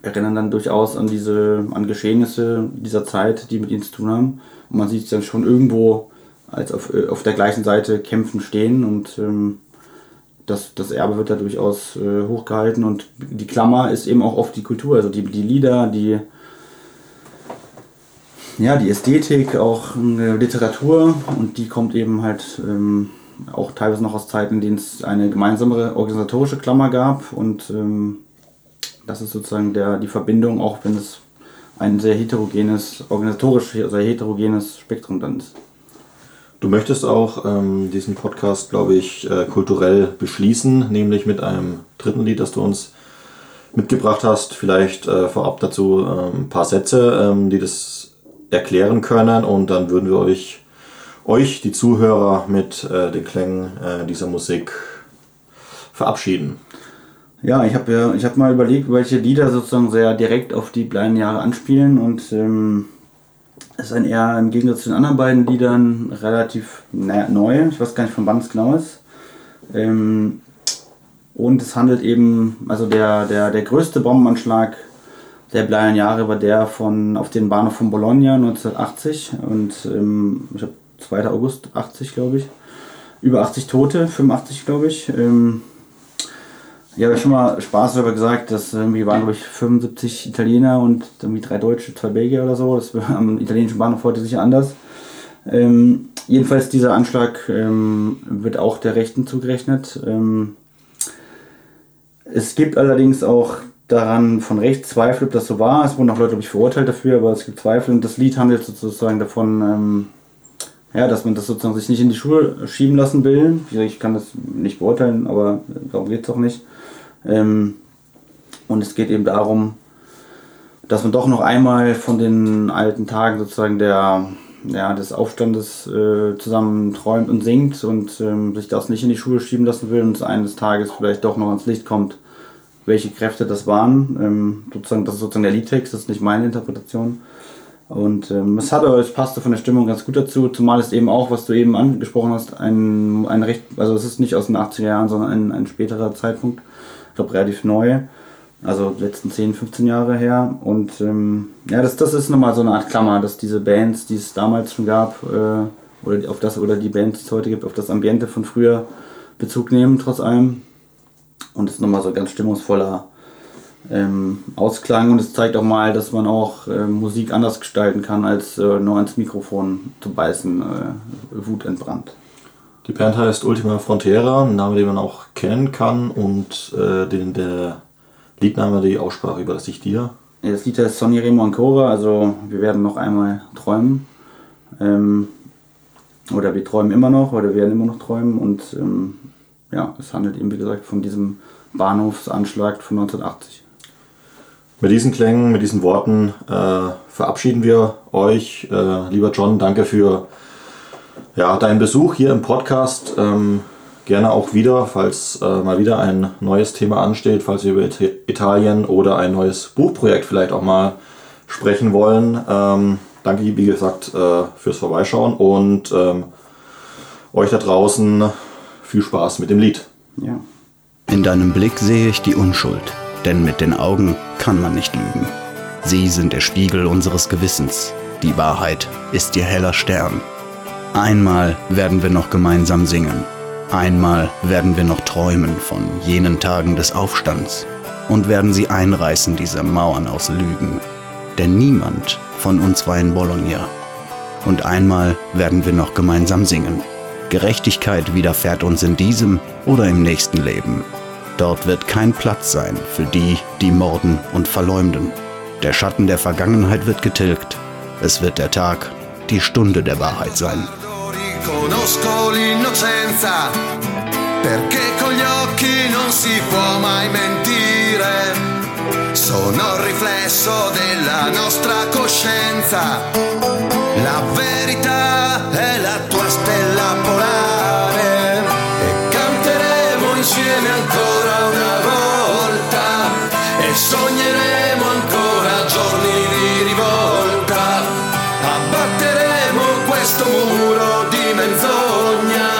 erinnern dann durchaus an diese, an Geschehnisse dieser Zeit, die mit ihnen zu tun haben. Und man sieht es dann schon irgendwo als auf, auf der gleichen Seite kämpfen stehen und ähm, das, das Erbe wird da durchaus äh, hochgehalten und die Klammer ist eben auch oft die Kultur, also die, die Lieder, die ja, die Ästhetik, auch äh, Literatur, und die kommt eben halt ähm, auch teilweise noch aus Zeiten, in denen es eine gemeinsame organisatorische Klammer gab, und ähm, das ist sozusagen der, die Verbindung, auch wenn es ein sehr heterogenes, organisatorisch sehr heterogenes Spektrum dann ist. Du möchtest auch ähm, diesen Podcast, glaube ich, äh, kulturell beschließen, nämlich mit einem dritten Lied, das du uns mitgebracht hast. Vielleicht äh, vorab dazu äh, ein paar Sätze, ähm, die das erklären können, und dann würden wir euch, euch die Zuhörer, mit äh, den Klängen äh, dieser Musik verabschieden. Ja, ich habe ja, ich hab mal überlegt, welche Lieder sozusagen sehr direkt auf die Bleierne Jahre anspielen, und ähm, ist ein eher im Gegensatz zu den anderen beiden Liedern relativ naja, neu, ich weiß gar nicht, von wann es genau ist. Ähm, und es handelt eben, also der, der, der größte Bombenanschlag der Bleierne Jahre war der von auf den Bahnhof von Bologna neunzehnhundertachtzig, und ähm, ich habe zweiter August achtzig, glaube ich, über achtzig Tote, fünfundachtzig, glaube ich. Ähm, Ich habe schon mal Spaß darüber gesagt, dass irgendwie waren, glaube ich, fünfundsiebzig Italiener und irgendwie drei Deutsche, zwei Belgier oder so. Das war am italienischen Bahnhof heute sicher anders. Ähm, jedenfalls dieser Anschlag ähm, wird auch der Rechten zugerechnet. Ähm, es gibt allerdings auch daran von rechts Zweifel, ob das so war. Es wurden auch Leute, glaube ich, verurteilt dafür, aber es gibt Zweifel. Und das Lied handelt sozusagen davon, ähm, ja, dass man das sozusagen sich nicht in die Schuhe schieben lassen will. Ich kann das nicht beurteilen, aber darum geht es auch nicht. Ähm, und es geht eben darum, dass man doch noch einmal von den alten Tagen sozusagen der, ja, des Aufstandes äh, zusammen träumt und singt und ähm, sich das nicht in die Schuhe schieben lassen will und es eines Tages vielleicht doch noch ans Licht kommt, welche Kräfte das waren. Ähm, sozusagen, das ist sozusagen der Liedtext, das ist nicht meine Interpretation. Und ähm, es, hat, es passte von der Stimmung ganz gut dazu, zumal es eben auch, was du eben angesprochen hast, ein, ein recht, also es ist nicht aus den achtziger Jahren, sondern ein, ein späterer Zeitpunkt. Ich glaube, relativ neu, also die letzten zehn, fünfzehn Jahre her. Und ähm, ja, das, das ist nochmal so eine Art Klammer, dass diese Bands, die es damals schon gab, äh, oder, auf das, oder die Bands, die es heute gibt, auf das Ambiente von früher Bezug nehmen, trotz allem. Und es ist nochmal so ein ganz stimmungsvoller ähm, Ausklang. Und es zeigt auch mal, dass man auch äh, Musik anders gestalten kann, als äh, nur ans Mikrofon zu beißen, äh, wutentbrannt. Die Band heißt Ultima Frontera, ein Name, den man auch kennen kann, und äh, den, der Liedname, die Aussprache überlasse ich dir. Ja, das Lied heißt Sogniremo Ancora, also wir werden noch einmal träumen. Ähm, oder wir träumen immer noch, oder wir werden immer noch träumen. Und ähm, ja, es handelt eben, wie gesagt, von diesem Bahnhofsanschlag von neunzehnhundertachtzig. Mit diesen Klängen, mit diesen Worten äh, verabschieden wir euch. Äh, lieber John, danke für... Ja, dein Besuch hier im Podcast. Ähm, gerne auch wieder, falls äh, mal wieder ein neues Thema ansteht, falls wir über Italien oder ein neues Buchprojekt vielleicht auch mal sprechen wollen. Ähm, danke, wie gesagt, äh, fürs Vorbeischauen und ähm, euch da draußen viel Spaß mit dem Lied. Ja. In deinem Blick sehe ich die Unschuld, denn mit den Augen kann man nicht lügen. Sie sind der Spiegel unseres Gewissens. Die Wahrheit ist ihr heller Stern. Einmal werden wir noch gemeinsam singen. Einmal werden wir noch träumen von jenen Tagen des Aufstands und werden sie einreißen, diese Mauern aus Lügen. Denn niemand von uns war in Bologna. Und einmal werden wir noch gemeinsam singen. Gerechtigkeit widerfährt uns in diesem oder im nächsten Leben. Dort wird kein Platz sein für die, die morden und verleumden. Der Schatten der Vergangenheit wird getilgt. Es wird der Tag, die Stunde der Wahrheit sein. Sono il riflesso della nostra coscienza. La verità è la tua stella polare. E canteremo insieme ancora una volta. E sogneremo ancora giorni di rivolta. Abbatteremo questo muro di menzogna.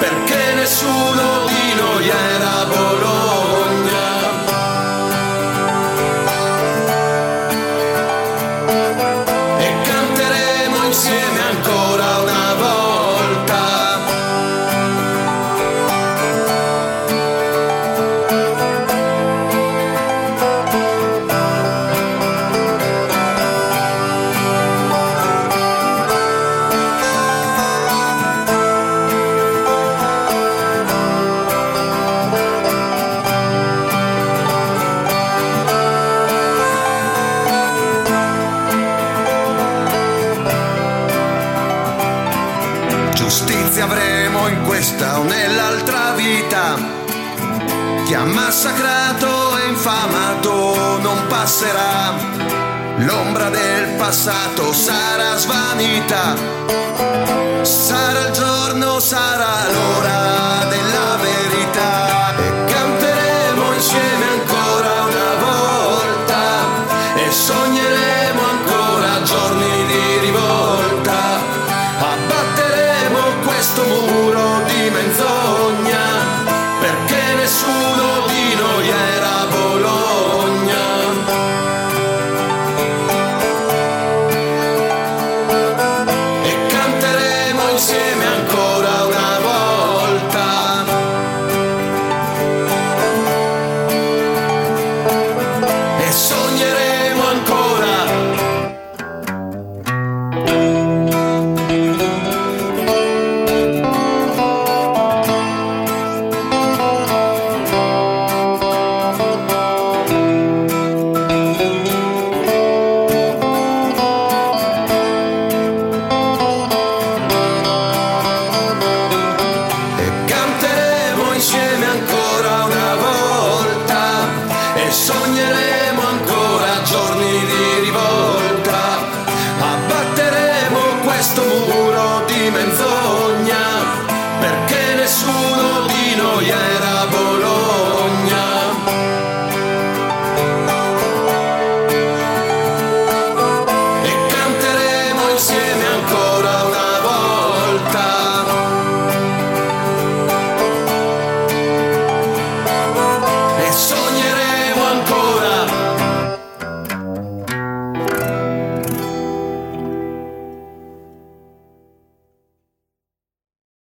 Perché nessuno di noi era Bologna. Chi ha massacrato e infamato non passerà, l'ombra del passato sarà svanita, sarà il giorno, sarà l'ora.